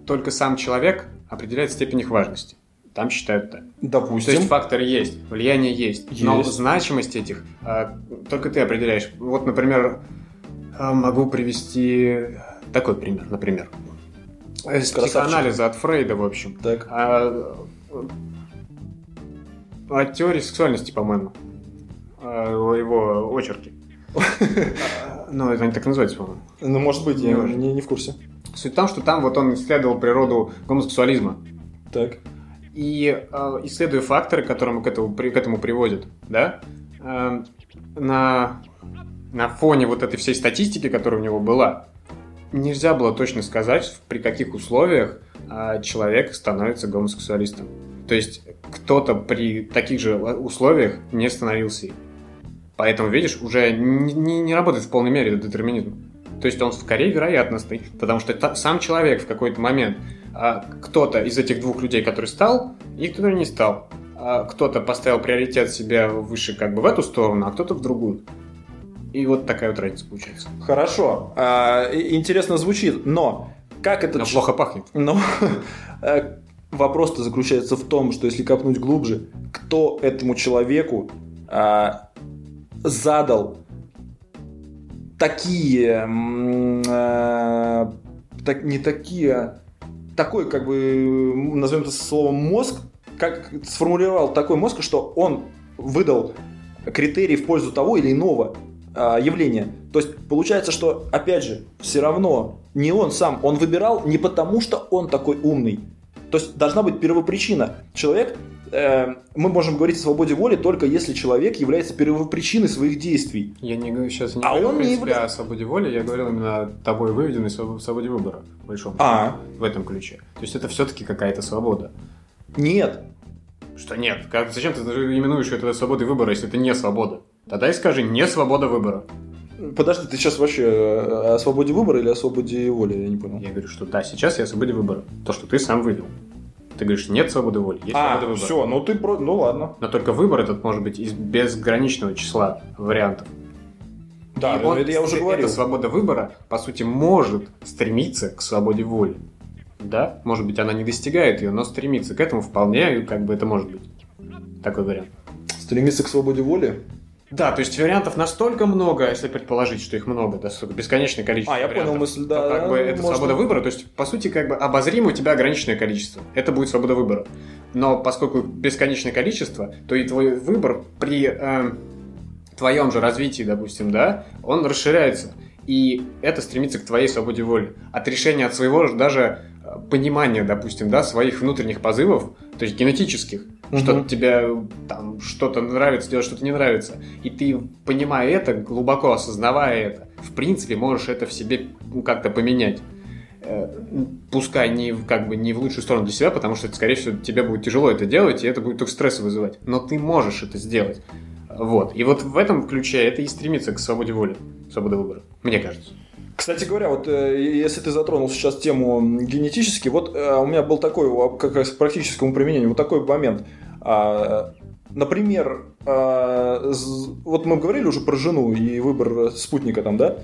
только сам человек определяет степень их важности. Там считают так. Допустим. То есть факторы есть, влияние есть, есть. Но значимость этих э, только ты определяешь. Вот, например, э, могу привести такой пример, например. Из психоанализа от Фрейда, в общем. Так. Э, От теории сексуальности, по-моему. Его очерки. Ну, это они так называются, по-моему. Ну, может быть, я не в курсе. Суть в том, что там вот он исследовал природу гомосексуализма. Так. И исследуя факторы, которые к этому, к этому приводят, да, на, на фоне вот этой всей статистики, которая у него была, нельзя было точно сказать, при каких условиях человек становится гомосексуалистом. То есть кто-то при таких же условиях не становился. Поэтому, видишь, уже не, не, не работает в полной мере детерминизм. То есть он скорее вероятностный, потому что та, сам человек в какой-то момент, а, кто-то из этих двух людей, который стал, и кто-то не стал. А, кто-то поставил приоритет себя выше как бы в эту сторону, а кто-то в другую. И вот такая вот разница получается. Хорошо. А, интересно звучит, но как это... Но ч... плохо пахнет. Но... Вопрос-то заключается в том, что если копнуть глубже, кто этому человеку а, задал такие, а, так, не такие, а такой, как бы, назовем это словом, мозг, как сформулировал такой мозг, что он выдал критерии в пользу того или иного а, явления. То есть получается, что, опять же, все равно не он сам, он выбирал не потому, что он такой умный. То есть должна быть первопричина. Человек, э, мы можем говорить о свободе воли только если человек является первопричиной своих действий. Я не говорю сейчас не а говорю, он в принципе, не явля... о свободе воли, я говорил именно о тобой выведенной свободе выбора в большом а. В этом ключе. То есть это все-таки какая-то свобода. Нет. Что нет? Как, зачем ты именуешь это свободой выбора, если это не свобода? Тогда и скажи не свобода выбора. Подожди, ты сейчас вообще о свободе выбора или о свободе воли? Я не понял. Я говорю, что да, сейчас я о свободе выбора. То, что ты сам выбрал. Ты говоришь, нет свободы воли, есть а, свобода выбора. А, все, ну ты про... Ну ладно. Но только выбор этот может быть из безграничного числа вариантов. Да, и он, это я уже эта говорил. Эта свобода выбора, по сути, может стремиться к свободе воли. Да? Может быть, она не достигает ее, но стремится к этому вполне, как бы это может быть. Такой вариант. Стремиться к свободе воли? Да, то есть вариантов настолько много, если предположить, что их много, да, бесконечное количество. А, я вариантов, понял мысль, да. Как бы это можно... свобода выбора, то есть, по сути, как бы обозримо у тебя ограниченное количество. Это будет свобода выбора. Но поскольку бесконечное количество, то и твой выбор при э, твоем же развитии, допустим, да, он расширяется. И это стремится к твоей свободе воли. От решения от своего же даже понимания, допустим, да, своих внутренних позывов, то есть генетических, угу. Что тебе там что-то нравится делать, что-то не нравится. И ты, понимая это, глубоко осознавая это, в принципе, можешь это в себе ну, как-то поменять. Пускай не, как бы, не в лучшую сторону для себя, потому что, скорее всего, тебе будет тяжело это делать, и это будет только стресс вызывать. Но ты можешь это сделать. Вот. И вот в этом ключе это и стремится к свободе воли, свободе выбора, мне кажется. Кстати говоря, вот если ты затронул сейчас тему генетически, вот у меня был такой, как раз к практическому применению, вот такой момент. Например, вот мы говорили уже про жену и выбор спутника там, да?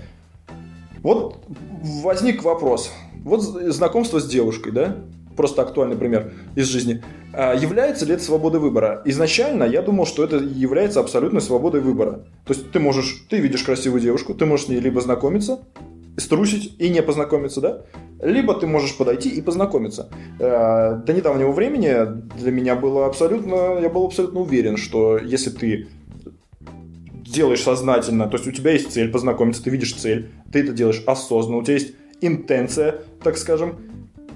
Вот возник вопрос. Вот знакомство с девушкой, да? Просто актуальный пример из жизни. Является ли это свободой выбора? Изначально я думал, что это является абсолютной свободой выбора. То есть ты можешь, ты видишь красивую девушку, ты можешь с ней либо знакомиться, струсить и не познакомиться, да? Либо ты можешь подойти и познакомиться. До недавнего времени для меня было абсолютно, я был абсолютно уверен, что если ты делаешь сознательно, то есть у тебя есть цель познакомиться, ты видишь цель, ты это делаешь осознанно, у тебя есть интенция, так скажем,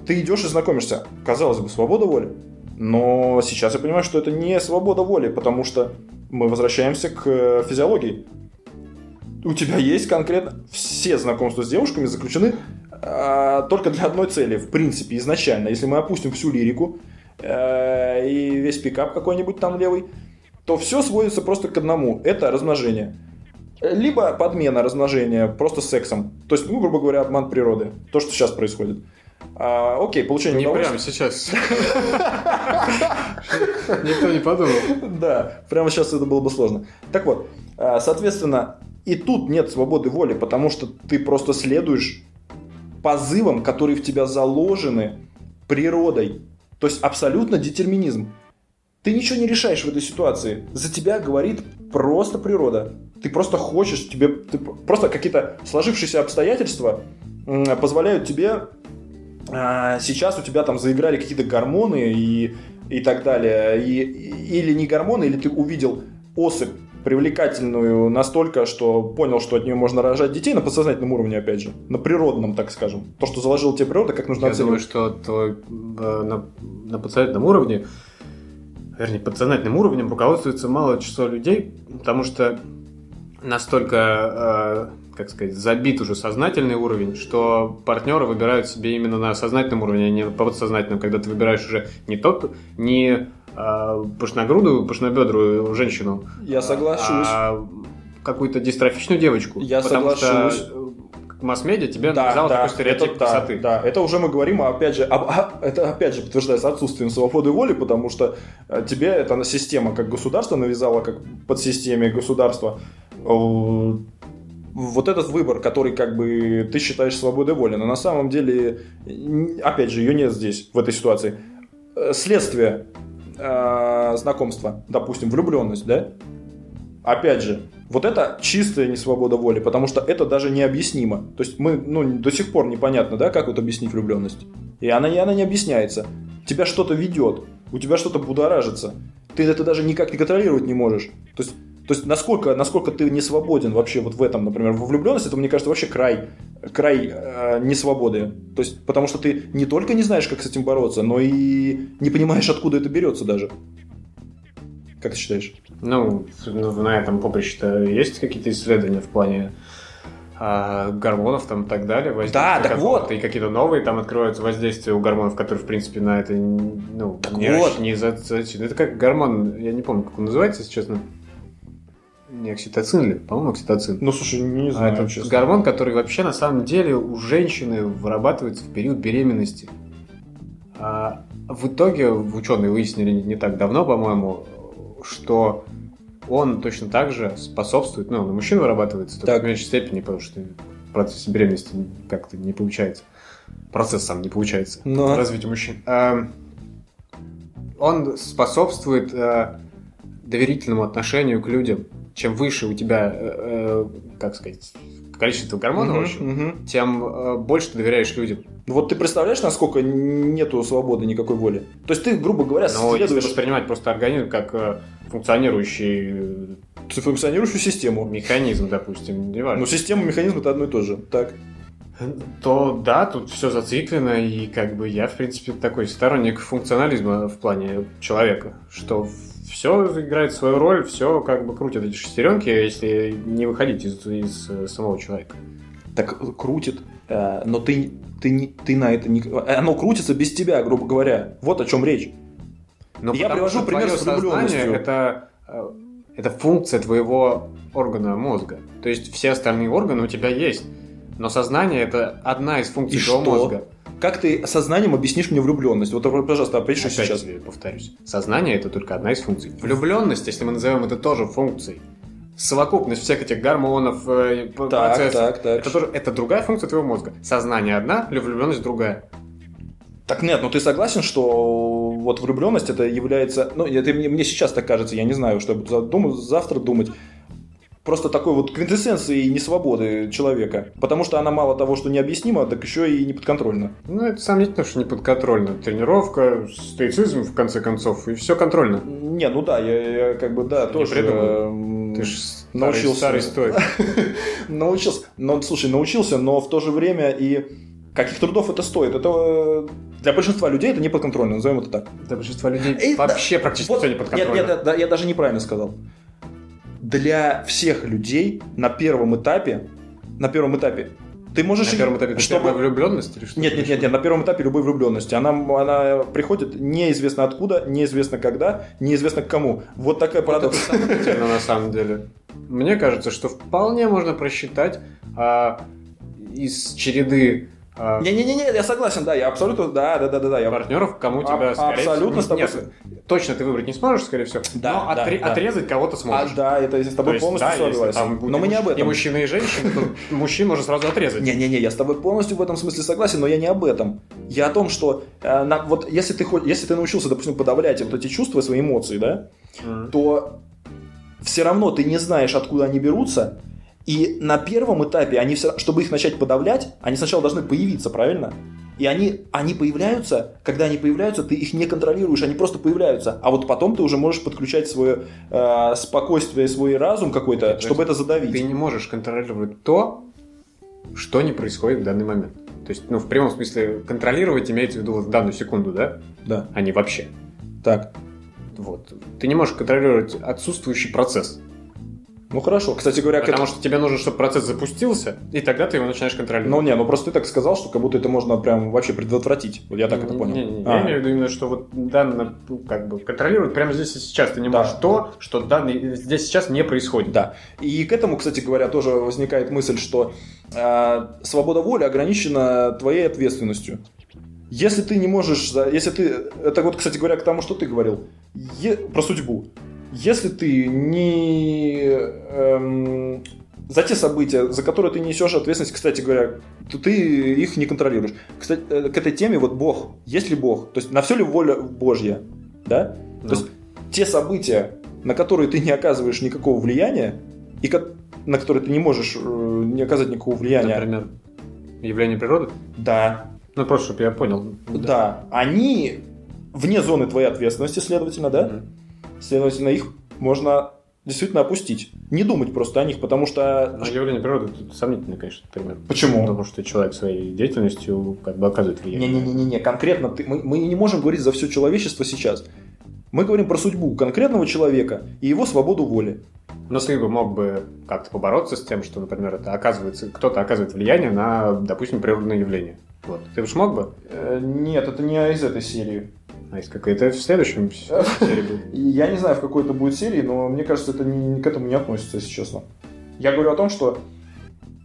ты идешь и знакомишься. Казалось бы, свобода воли. Но сейчас я понимаю, что это не свобода воли, потому что мы возвращаемся к физиологии. У тебя есть конкретно... Все знакомства с девушками заключены а, только для одной цели, в принципе, изначально. Если мы опустим всю лирику а, и весь пикап какой-нибудь там левый, то все сводится просто к одному. Это размножение. Либо подмена размножения просто сексом. То есть, ну, грубо говоря, обман природы. То, что сейчас происходит. А, окей, получение не удовольствия. Не прямо сейчас. Никто не подумал. Да, прямо сейчас это было бы сложно. Так вот, соответственно, и тут нет свободы воли, потому что ты просто следуешь позывам, которые в тебя заложены природой. То есть абсолютно детерминизм. Ты ничего не решаешь в этой ситуации. За тебя говорит просто природа. Ты просто хочешь, тебе ты, просто какие-то сложившиеся обстоятельства позволяют тебе... Сейчас у тебя там заиграли какие-то гормоны, и и так далее. И, или не гормоны, или ты увидел особь привлекательную настолько, что понял, что от нее можно рожать детей на подсознательном уровне, опять же, на природном, так скажем. То, что заложила тебе природа, как нужно оценивать. Я думаю, что твой, э, на, на подсознательном уровне, вернее, подсознательным уровнем руководствуется малое число людей, потому что настолько, э, как сказать, забит уже сознательный уровень, что партнеры выбирают себе именно на сознательном уровне, а не по подсознательному, когда ты выбираешь уже не тот, не э, пышногрудую, пышнобедрую женщину. Я соглашусь. А какую-то дистрофичную девочку. Я потому соглашусь. Что масс-медиа тебе да, навязал да, такой стереотип это, красоты. Да, да, это уже мы говорим, опять же, об, а, это опять же подтверждается отсутствием свободы воли, потому что тебе эта система как государство навязала, как подсистеме государства, вот этот выбор, который как бы ты считаешь свободой воли, но на самом деле, опять же, ее нет здесь, в этой ситуации. Следствие э, знакомства, допустим, влюбленность, да? Опять же, вот это чистая несвобода воли, потому что это даже необъяснимо. То есть мы, ну, до сих пор непонятно, да, как вот объяснить влюбленность. И она, и она не объясняется. Тебя что-то ведет, у тебя что-то будоражится. Ты это даже никак не контролировать не можешь. То есть То есть, насколько, насколько ты не свободен вообще вот в этом, например, во влюбленности, это, мне кажется, вообще край, край э, несвободы. То есть, потому что ты не только не знаешь, как с этим бороться, но и не понимаешь, откуда это берется даже. Как ты считаешь? Ну, на этом поприще-то есть какие-то исследования в плане э, гормонов там и так далее? Да, так вот. И какие-то новые там открываются воздействия у гормонов, которые, в принципе, на это ну, не вот. зацеплены. Это как гормон, я не помню, как он называется, если честно. Не окситоцин ли? По-моему, окситоцин. Ну, слушай, не знаю. А это гормон, который вообще на самом деле у женщины вырабатывается в период беременности. А в итоге ученые выяснили не так давно, по-моему, что он точно так же способствует, ну, он у мужчин вырабатывается, только так. в меньшей степени, потому что в процессе беременности как-то не получается. Процесс сам не получается. Но... развить у мужчин. А, он способствует а, доверительному отношению к людям. Чем выше у тебя, э, как сказать, количество гормонов, угу, в общем, угу. тем э, больше ты доверяешь людям. Вот ты представляешь, насколько нету свободы никакой воли? То есть ты, грубо говоря, но следуешь... если воспринимать просто организм как э, функционирующий... функционирующую систему. Механизм, допустим, не важно. Ну, система, механизм – это одно и то же, так? То да, тут все зациклено, и как бы я, в принципе, такой сторонник функционализма в плане человека, что... все играет свою роль, все как бы крутит эти шестеренки, если не выходить из, из самого человека. Так крутит, но ты, ты, ты на это не... Оно крутится без тебя, грубо говоря. Вот о чем речь. Но я привожу пример с влюбленностью. Это, это функция твоего органа мозга. То есть все остальные органы у тебя есть, но сознание – это одна из функций И твоего что? мозга. Как ты сознанием объяснишь мне влюбленность? Вот, пожалуйста, опиши сейчас. Я повторюсь. Сознание – это только одна из функций. Влюбленность, если мы назовем это тоже функцией, совокупность всех этих гормонов, так, процессов, так, так. Это, тоже, это другая функция твоего мозга. Сознание одна, влюбленность другая. Так нет, ну ты согласен, что вот влюбленность это является… Ну, это мне, мне сейчас так кажется, я не знаю, что я буду думать, завтра думать. Просто такой вот квинтэссенции несвободы человека. Потому что она мало того, что необъяснима, так еще и неподконтрольна. Ну, это сомнительно, что неподконтрольна. Тренировка, стоицизм, в конце концов, и все контрольно. Не, ну да, я, я как бы, да, я тоже... придумал. Ты ж научился. старый стоит. Научился. Ну, слушай, научился, но в то же время и... Каких трудов это стоит? Это... Для большинства людей это неподконтрольно, назовем это так. Для большинства людей вообще практически все неподконтрольно. Я даже неправильно сказал. Для всех людей на первом этапе, на первом этапе, ты можешь... На первом этапе чтобы... первая влюбленность или что? Нет, нет, нет, нет, на первом этапе любой влюбленности. Она, она приходит неизвестно откуда, неизвестно когда, неизвестно к кому. Вот такая парадокс. Это на самом деле. Мне кажется, что вполне можно просчитать а, из череды... А... Не-не-не, я согласен, да, я абсолютно, да, да, да, да, да. Я... партнеров, кому тебя, а, скорее абсолютно всего, с тобой... нет, точно ты выбрать не сможешь, скорее всего, да, но да, отре... да. отрезать кого-то сможешь. А, да, это с тобой то полностью да, согласен. Но мы муж... не об этом. И мужчина, и женщина, то мужчин можно сразу отрезать. Не-не-не, я с тобой полностью в этом смысле согласен, но я не об этом. Я о том, что э, на... вот если ты, если ты научился, допустим, подавлять вот эти чувства, свои эмоции, да, mm. то все равно ты не знаешь, откуда они берутся. И на первом этапе, они все, чтобы их начать подавлять, они сначала должны появиться, правильно? И они, они появляются, когда они появляются, ты их не контролируешь, они просто появляются. А вот потом ты уже можешь подключать свое э, спокойствие, свой разум какой-то, ты, чтобы это задавить. Ты не можешь контролировать то, что не происходит в данный момент. То есть, ну, в прямом смысле, контролировать имеется в виду вот в данную секунду, да? Да. А не вообще. Так. Вот. Ты не можешь контролировать отсутствующий процесс. Ну хорошо, кстати говоря... Потому это... что тебе нужно, чтобы процесс запустился, и тогда ты его начинаешь контролировать. Ну не, ну просто ты так сказал, что как будто это можно прям вообще предотвратить. Вот я так не, это понял. Не, не, а. Я имею в виду именно, что вот данное как бы контролировать прямо здесь и сейчас. Ты не можешь да. то, что данное здесь сейчас не происходит. Да. И к этому, кстати говоря, тоже возникает мысль, что э, свобода воли ограничена твоей ответственностью. Если ты не можешь... если ты, это вот, кстати говоря, к тому, что ты говорил. Е... Про судьбу. Если ты не эм, за те события, за которые ты несешь ответственность, кстати говоря, то ты их не контролируешь. Кстати, к этой теме вот Бог, есть ли Бог, то есть на все ли воля Божья, да? Ну. То есть те события, на которые ты не оказываешь никакого влияния и ко- на которые ты не можешь э, не оказать никакого влияния. Например, явление природы? Да. Ну просто, чтобы я понял. Да. Да. Они вне зоны твоей ответственности, следовательно, да? Mm-hmm. Следовательно, их можно действительно опустить. Не думать просто о них, потому что... Но явление природы это сомнительно, конечно, пример. Почему? Потому что человек своей деятельностью как бы оказывает влияние. Не-не-не, конкретно ты, мы, мы не можем говорить за все человечество сейчас. Мы говорим про судьбу конкретного человека и его свободу воли. Но ты бы мог бы как-то побороться с тем, что, например, это оказывается, кто-то оказывает влияние на, допустим, природное явление. Вот. Ты бы смог бы? Э, нет, это не из этой серии. А есть какая-то в следующем серии будет? Я не знаю, в какой это будет серии, но мне кажется, это не, к этому не относится, если честно. Я говорю о том, что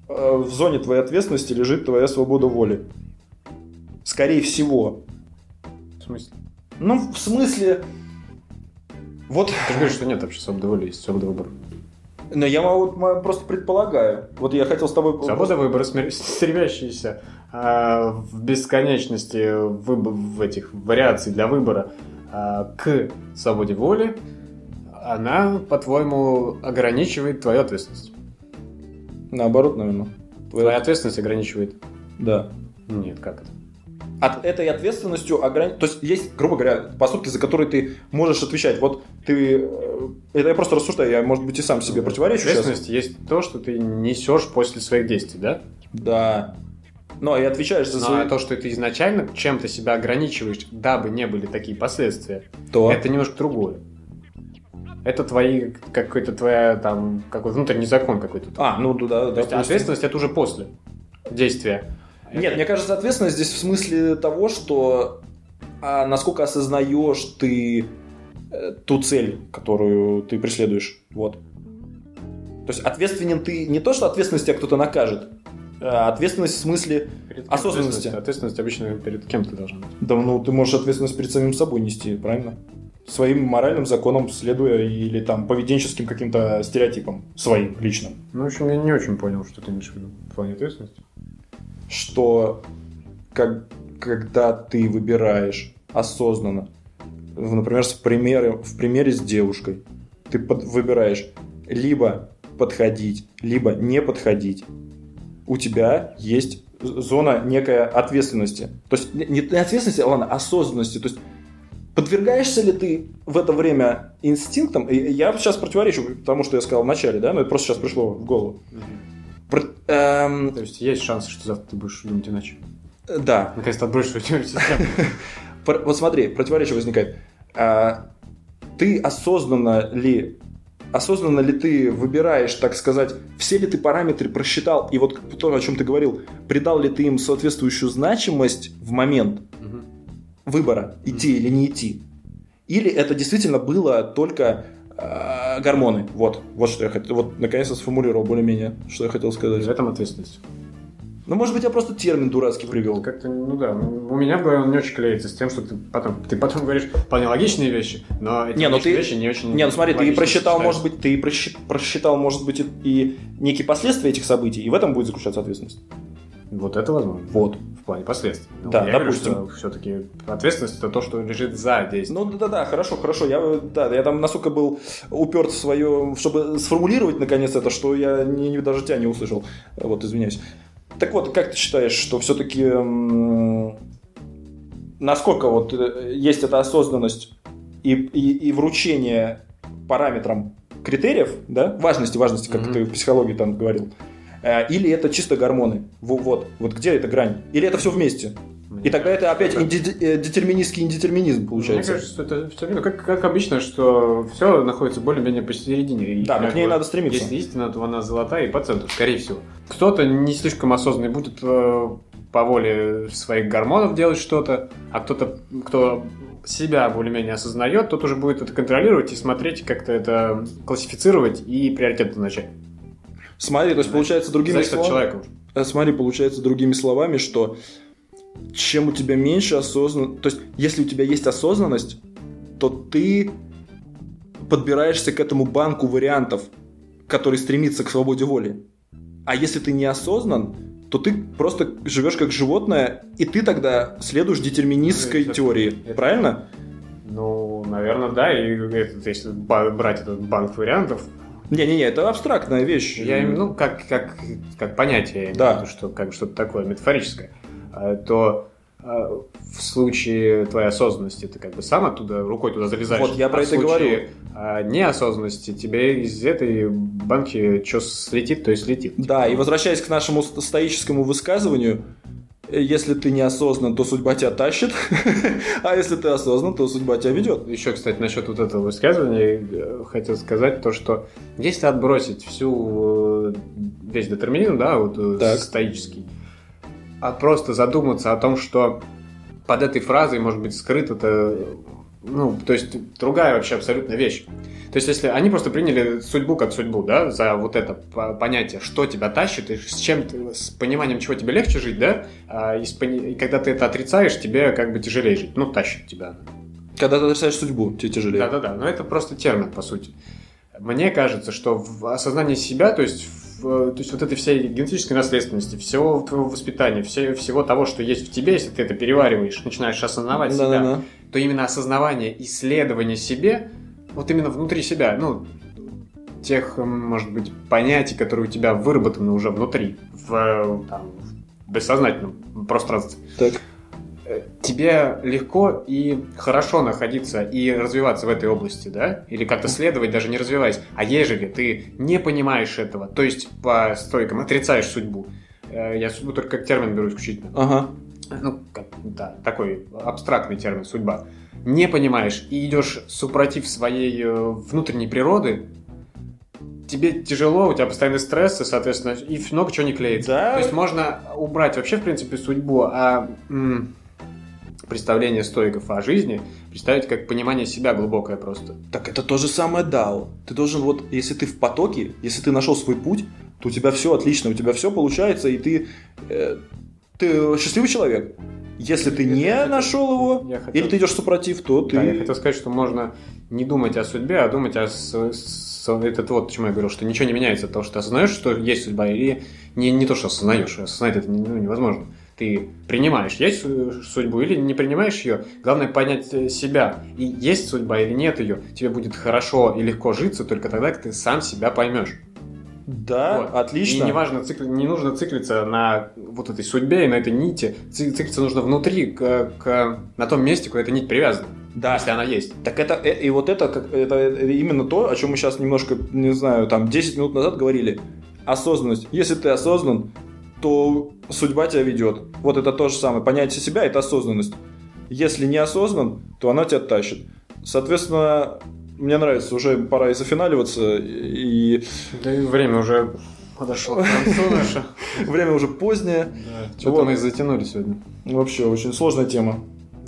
э, в зоне твоей ответственности лежит твоя свобода воли. Скорее всего. В смысле? Ну, в смысле... Вот... Ты же говоришь, что нет вообще свободы воли, есть свобода выбора. Но я вот, просто предполагаю. Вот я хотел с тобой... Свобода выбора, стремящаяся э, в бесконечности выбор, в этих вариаций для выбора э, к свободе воли, она, по-твоему, ограничивает твою ответственность? Наоборот, наверное. Твоя, твоя ответственность ограничивает? Да. Нет, как это? От этой ответственностью ограничивает... То есть есть, грубо говоря, поступки, за которые ты можешь отвечать. Вот ты... Это я просто рассуждаю, я, может быть, и сам себе противоречу сейчас. Ответственность есть то, что ты несешь после своих действий, да? Да. Но и отвечаешь за свои... Но то, что ты изначально чем-то себя ограничиваешь, дабы не были такие последствия, то... это немножко другое. Это твои... Какой-то твоя, там... Какой-то внутренний закон какой-то. А, ну да, да. То есть ответственность – это уже после действия. Нет, это... мне кажется, ответственность здесь в смысле того, что... А насколько осознаешь ты... ту цель, которую ты преследуешь. Вот. То есть ответственен ты не то, что ответственность тебя кто-то накажет, а ответственность в смысле перед осознанности. Ответственность? Ответственность обычно перед кем ты должен быть? Да, ну ты можешь ответственность перед самим собой нести, правильно? Своим моральным законам следуя или там поведенческим каким-то стереотипом своим, личным. Ну, в общем, я не очень понял, что ты имеешь в виду в плане ответственности. Что как, когда ты выбираешь осознанно, например, в примере, в примере с девушкой ты под, выбираешь либо подходить, либо не подходить. У тебя есть зона некой ответственности. То есть не, не ответственности, а ладно, осознанности. То есть подвергаешься ли ты в это время инстинктам? Я сейчас противоречу тому, что я сказал в начале, да? Но это просто сейчас пришло в голову. Mm-hmm. Про, эм... То есть есть шанс, что завтра ты будешь думать иначе? Да. Наконец-то отбросишь свою теорию системы. Вот смотри, противоречие возникает. А, ты осознанно ли, осознанно ли ты выбираешь, так сказать, все ли ты параметры просчитал, и вот то, о чем ты говорил, придал ли ты им соответствующую значимость в момент угу. выбора, идти угу. или не идти? Или это действительно было только э, гормоны? Вот, вот что я хотел, вот наконец-то сформулировал более-менее, что я хотел сказать. В этом ответственность. Ну, может быть, я просто термин дурацкий привел. Как-то, ну да, у меня в голове он не очень клеится с тем, что ты потом, ты потом говоришь вполне логичные вещи, но эти не, ну ты, вещи не очень логичные. Не, ну смотри, ты и просчитал, считаешь. Может быть, ты просчитал, просчитал, может быть, и, и некие последствия этих событий, и в этом будет заключаться ответственность. Вот это возможно. Вот. В плане последствий. Ну, да, я допустим. Говорю, что все-таки ответственность это то, что лежит за действием. Ну да-да-да, хорошо, хорошо. Я, да, я там настолько был уперт в свое, чтобы сформулировать наконец это, что я не, даже тебя не услышал. Вот, извиняюсь. Так вот, как ты считаешь, что все-таки насколько вот есть эта осознанность и, и, и вручение параметрам критериев, да, важности, важности, как mm-hmm. ты в психологии там говорил, или это чисто гормоны, вот, вот где эта грань, или это все вместе. И тогда это опять инди- детерминистский индетерминизм получается. Мне кажется, что это все время, как, как обычно, что все находится более-менее посередине. Да, но к ней надо стремиться. Если истина, то она золотая и по центру, скорее всего. Кто-то не слишком осознанный будет по воле своих гормонов делать что-то, а кто-то, кто себя более-менее осознает, тот уже будет это контролировать и смотреть, как-то это классифицировать и приоритет назначать. Смотри, то есть получается другими словами... Смотри, получается другими словами, что... чем у тебя меньше осознанность... То есть, если у тебя есть осознанность, то ты подбираешься к этому банку вариантов, который стремится к свободе воли. А если ты не осознан, то ты просто живешь как животное, и ты тогда следуешь детерминистской ну, теории. Это... Правильно? Ну, наверное, да. И это, если брать этот банк вариантов... Не-не-не, это абстрактная вещь. Я имею в виду, ну, как, как, как понятие, да. имею, что, как что-то такое метафорическое. То э, в случае твоей осознанности ты как бы сам оттуда рукой туда залезаешь. Вот я про а это говорю. Э, неосознанности тебе из этой банки что слетит, то и слетит. Да, типа. И возвращаясь к нашему стоическому высказыванию, если ты не осознан, то судьба тебя тащит, а если ты осознан, то судьба тебя ведет. Еще, кстати, насчет вот этого высказывания хотел сказать то, что если отбросить всю весь детерминизм, да, вот так. стоический, а просто задуматься о том, что под этой фразой, может быть, скрыто-то, ну, то есть, другая вообще абсолютно вещь. То есть, если они просто приняли судьбу как судьбу, да, за вот это понятие, что тебя тащит, и с чем ты, с пониманием, чего тебе легче жить, да, и, с, и когда ты это отрицаешь, тебе как бы тяжелее жить, ну, тащит тебя. Когда ты отрицаешь судьбу, тебе тяжелее. Да-да-да, но это просто термин, по сути. Мне кажется, что в осознании себя, то есть, то есть вот этой всей генетической наследственности, всего твоего воспитания, все, всего того, что есть в тебе, если ты это перевариваешь, начинаешь осознавать да, себя, да, да. то именно осознавание, исследование себе, вот именно внутри себя, ну, тех, может быть, понятий, которые у тебя выработаны уже внутри, в, там, в бессознательном пространстве. Так. Тебе легко и хорошо находиться и развиваться в этой области, да? Или как-то следовать, даже не развиваясь. А ежели ты не понимаешь этого, то есть по стойкам отрицаешь судьбу. Я судьбу только как термин беру исключительно. Ага. Ну, как, да, такой абстрактный термин судьба. Не понимаешь и идешь супротив своей внутренней природы, тебе тяжело, у тебя постоянный стресс, и, соответственно, и много чего не клеится. Да? То есть можно убрать вообще, в принципе, судьбу, а... М- представление стоиков о жизни представить как понимание себя глубокое просто. Так это то же самое дао. Ты должен вот, если ты в потоке, если ты нашел свой путь, то у тебя все отлично, у тебя все получается, и ты, э, ты счастливый человек. Если ты я не хотел, нашел его, хотел, или ты идешь супротив, то ты... Да, я хотел сказать, что можно не думать о судьбе, а думать о... Это вот почему я говорил, что ничего не меняется от того, что ты осознаешь, что есть судьба, или не, не то, что осознаешь, осознать это ну, невозможно. Ты принимаешь, есть судьбу или не принимаешь ее. Главное понять себя. И есть судьба или нет ее. Тебе будет хорошо и легко житься только тогда, как ты сам себя поймешь. Да, вот. Отлично. И не, важно, цикли... не нужно циклиться на вот этой судьбе и на этой нити. Циклиться нужно внутри, к... К... на том месте, куда эта нить привязана. Да. Если она есть. Так это, и вот это, это именно то, о чем мы сейчас немножко, не знаю, там десять минут назад говорили. Осознанность. Если ты осознан, то судьба тебя ведет. Вот это то же самое. Понятие себя – это осознанность. Если не осознан, то она тебя тащит. Соответственно, мне нравится, уже пора и зафиналиваться. И... Да и время уже подошло к концу наше. Время уже позднее. Что-то мы затянули сегодня. Вообще, очень сложная тема.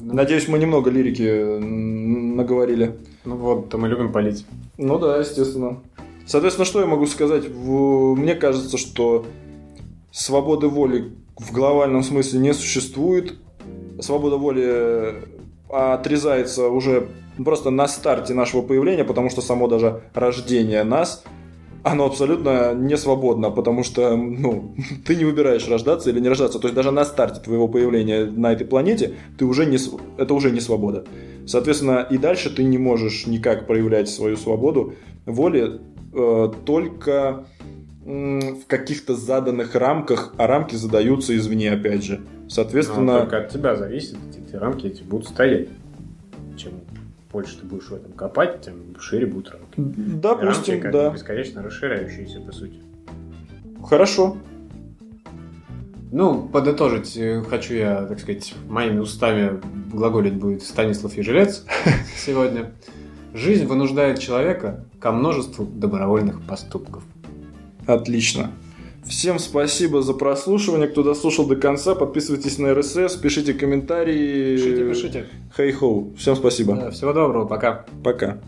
Надеюсь, мы немного лирики наговорили. Ну вот, то мы любим палить. Ну да, естественно. Соответственно, что я могу сказать? Мне кажется, что... свободы воли в глобальном смысле не существует. Свобода воли отрезается уже просто на старте нашего появления, потому что само даже рождение нас, оно абсолютно не свободно, потому что ну, ты не выбираешь рождаться или не рождаться. То есть даже на старте твоего появления на этой планете ты уже не, это уже не свобода. Соответственно, и дальше ты не можешь никак проявлять свою свободу воли э, только... в каких-то заданных рамках, а рамки задаются извне, опять же. Соответственно... Но только от тебя зависит, эти рамки эти будут стоять. Чем больше ты будешь в этом копать, тем шире будут рамки. Допустим, рамки, как да. бесконечно расширяющиеся, по сути. Хорошо. Ну, подытожить хочу я, так сказать, моими устами глаголить будет Станислав Ежелец сегодня. Жизнь вынуждает человека ко множеству добровольных поступков. Отлично. Всем спасибо за прослушивание. Кто дослушал до конца, подписывайтесь на эр эс эс, пишите комментарии. Пишите, пишите. Хей-хоу. Всем спасибо. Да, всего доброго. Пока. Пока.